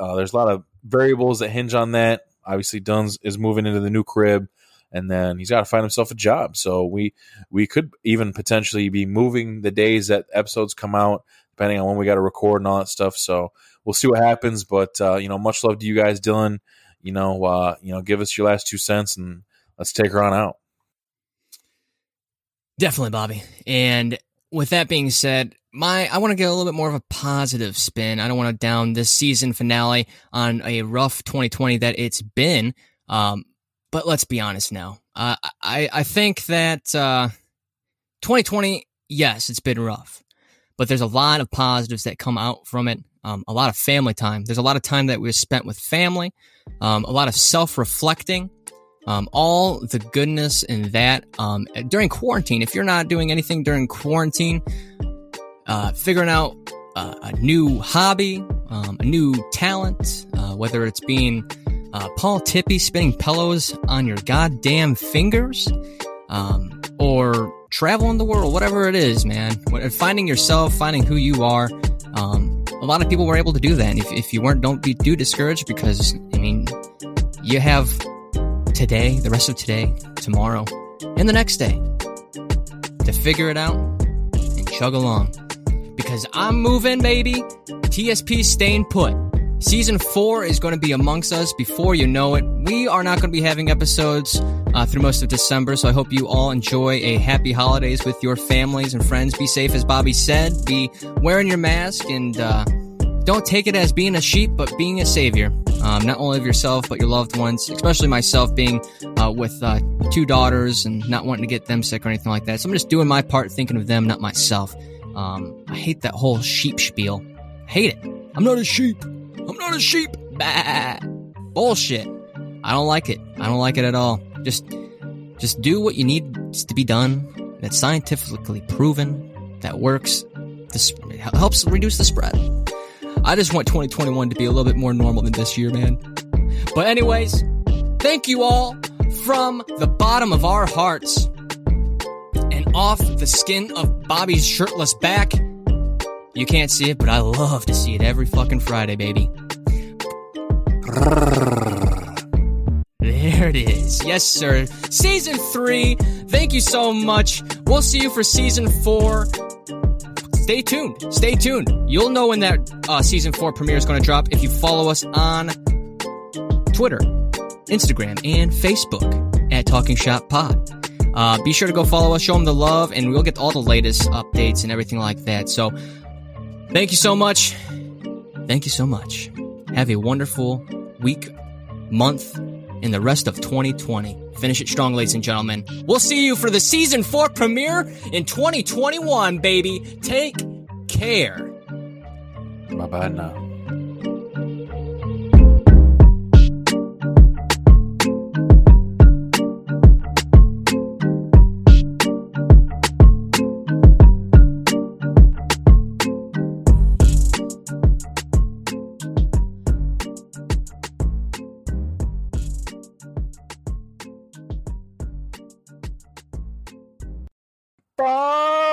Uh, there's a lot of variables that hinge on that. Obviously, Dunn's is moving into the new crib, and then he's got to find himself a job. So we we could even potentially be moving the days that episodes come out, depending on when we got to record and all that stuff. So we'll see what happens. But uh, you know, much love to you guys, Dylan. You know, uh, you know, give us your last two cents, and let's take her on out. Definitely, Bobby, and. With that being said, my I want to get a little bit more of a positive spin. I don't want to down this season finale on a rough twenty twenty that it's been, um, but let's be honest now. Uh, I, I think that uh, twenty twenty, yes, it's been rough, but there's a lot of positives that come out from it, um, a lot of family time. There's a lot of time that we've spent with family, um, a lot of self-reflecting. Um, all the goodness in that, um, during quarantine, if you're not doing anything during quarantine, uh, figuring out uh, a new hobby, um, a new talent, uh, whether it's being, uh, Paul Tippy spinning pillows on your goddamn fingers, um, or traveling the world, whatever it is, man, finding yourself, finding who you are. Um, a lot of people were able to do that. And if, if you weren't, don't be too discouraged because, I mean, you have today, the rest of today, tomorrow, and the next day to figure it out and chug along. Because I'm moving, baby. T S P staying put. Season four is going to be amongst us before you know it. We are not going to be having episodes uh, through most of December, so I hope you all enjoy a happy holidays with your families and friends. Be safe, as Bobby said. Be wearing your mask, and uh, don't take it as being a sheep, but being a savior. Um, not only of yourself, but your loved ones, especially myself being uh, with uh, two daughters and not wanting to get them sick or anything like that. So I'm just doing my part, thinking of them, not myself. Um, I hate that whole sheep spiel. I hate it. I'm not a sheep. I'm not a sheep. Bah. Bullshit. I don't like it. I don't like it at all. Just, just do what you need to be done. That's scientifically proven. That works. This helps reduce the spread. I just want twenty twenty-one to be a little bit more normal than this year, man. But anyways, thank you all from the bottom of our hearts and off the skin of Bobby's shirtless back. You can't see it, but I love to see it every fucking Friday, baby. There it is. Yes, sir. Season three. Thank you so much. We'll see you for season four. Stay tuned. Stay tuned. You'll know when that uh, season four premiere is going to drop if you follow us on Twitter, Instagram, and Facebook at Talking Shop Pod. Uh, be sure to go follow us, show them the love, and we'll get all the latest updates and everything like that. So thank you so much. Thank you so much. Have a wonderful week, month, and the rest of twenty twenty. Finish it strong, ladies and gentlemen. We'll see you for the season four premiere in twenty twenty-one, baby. Take care. Bye-bye now. Bye.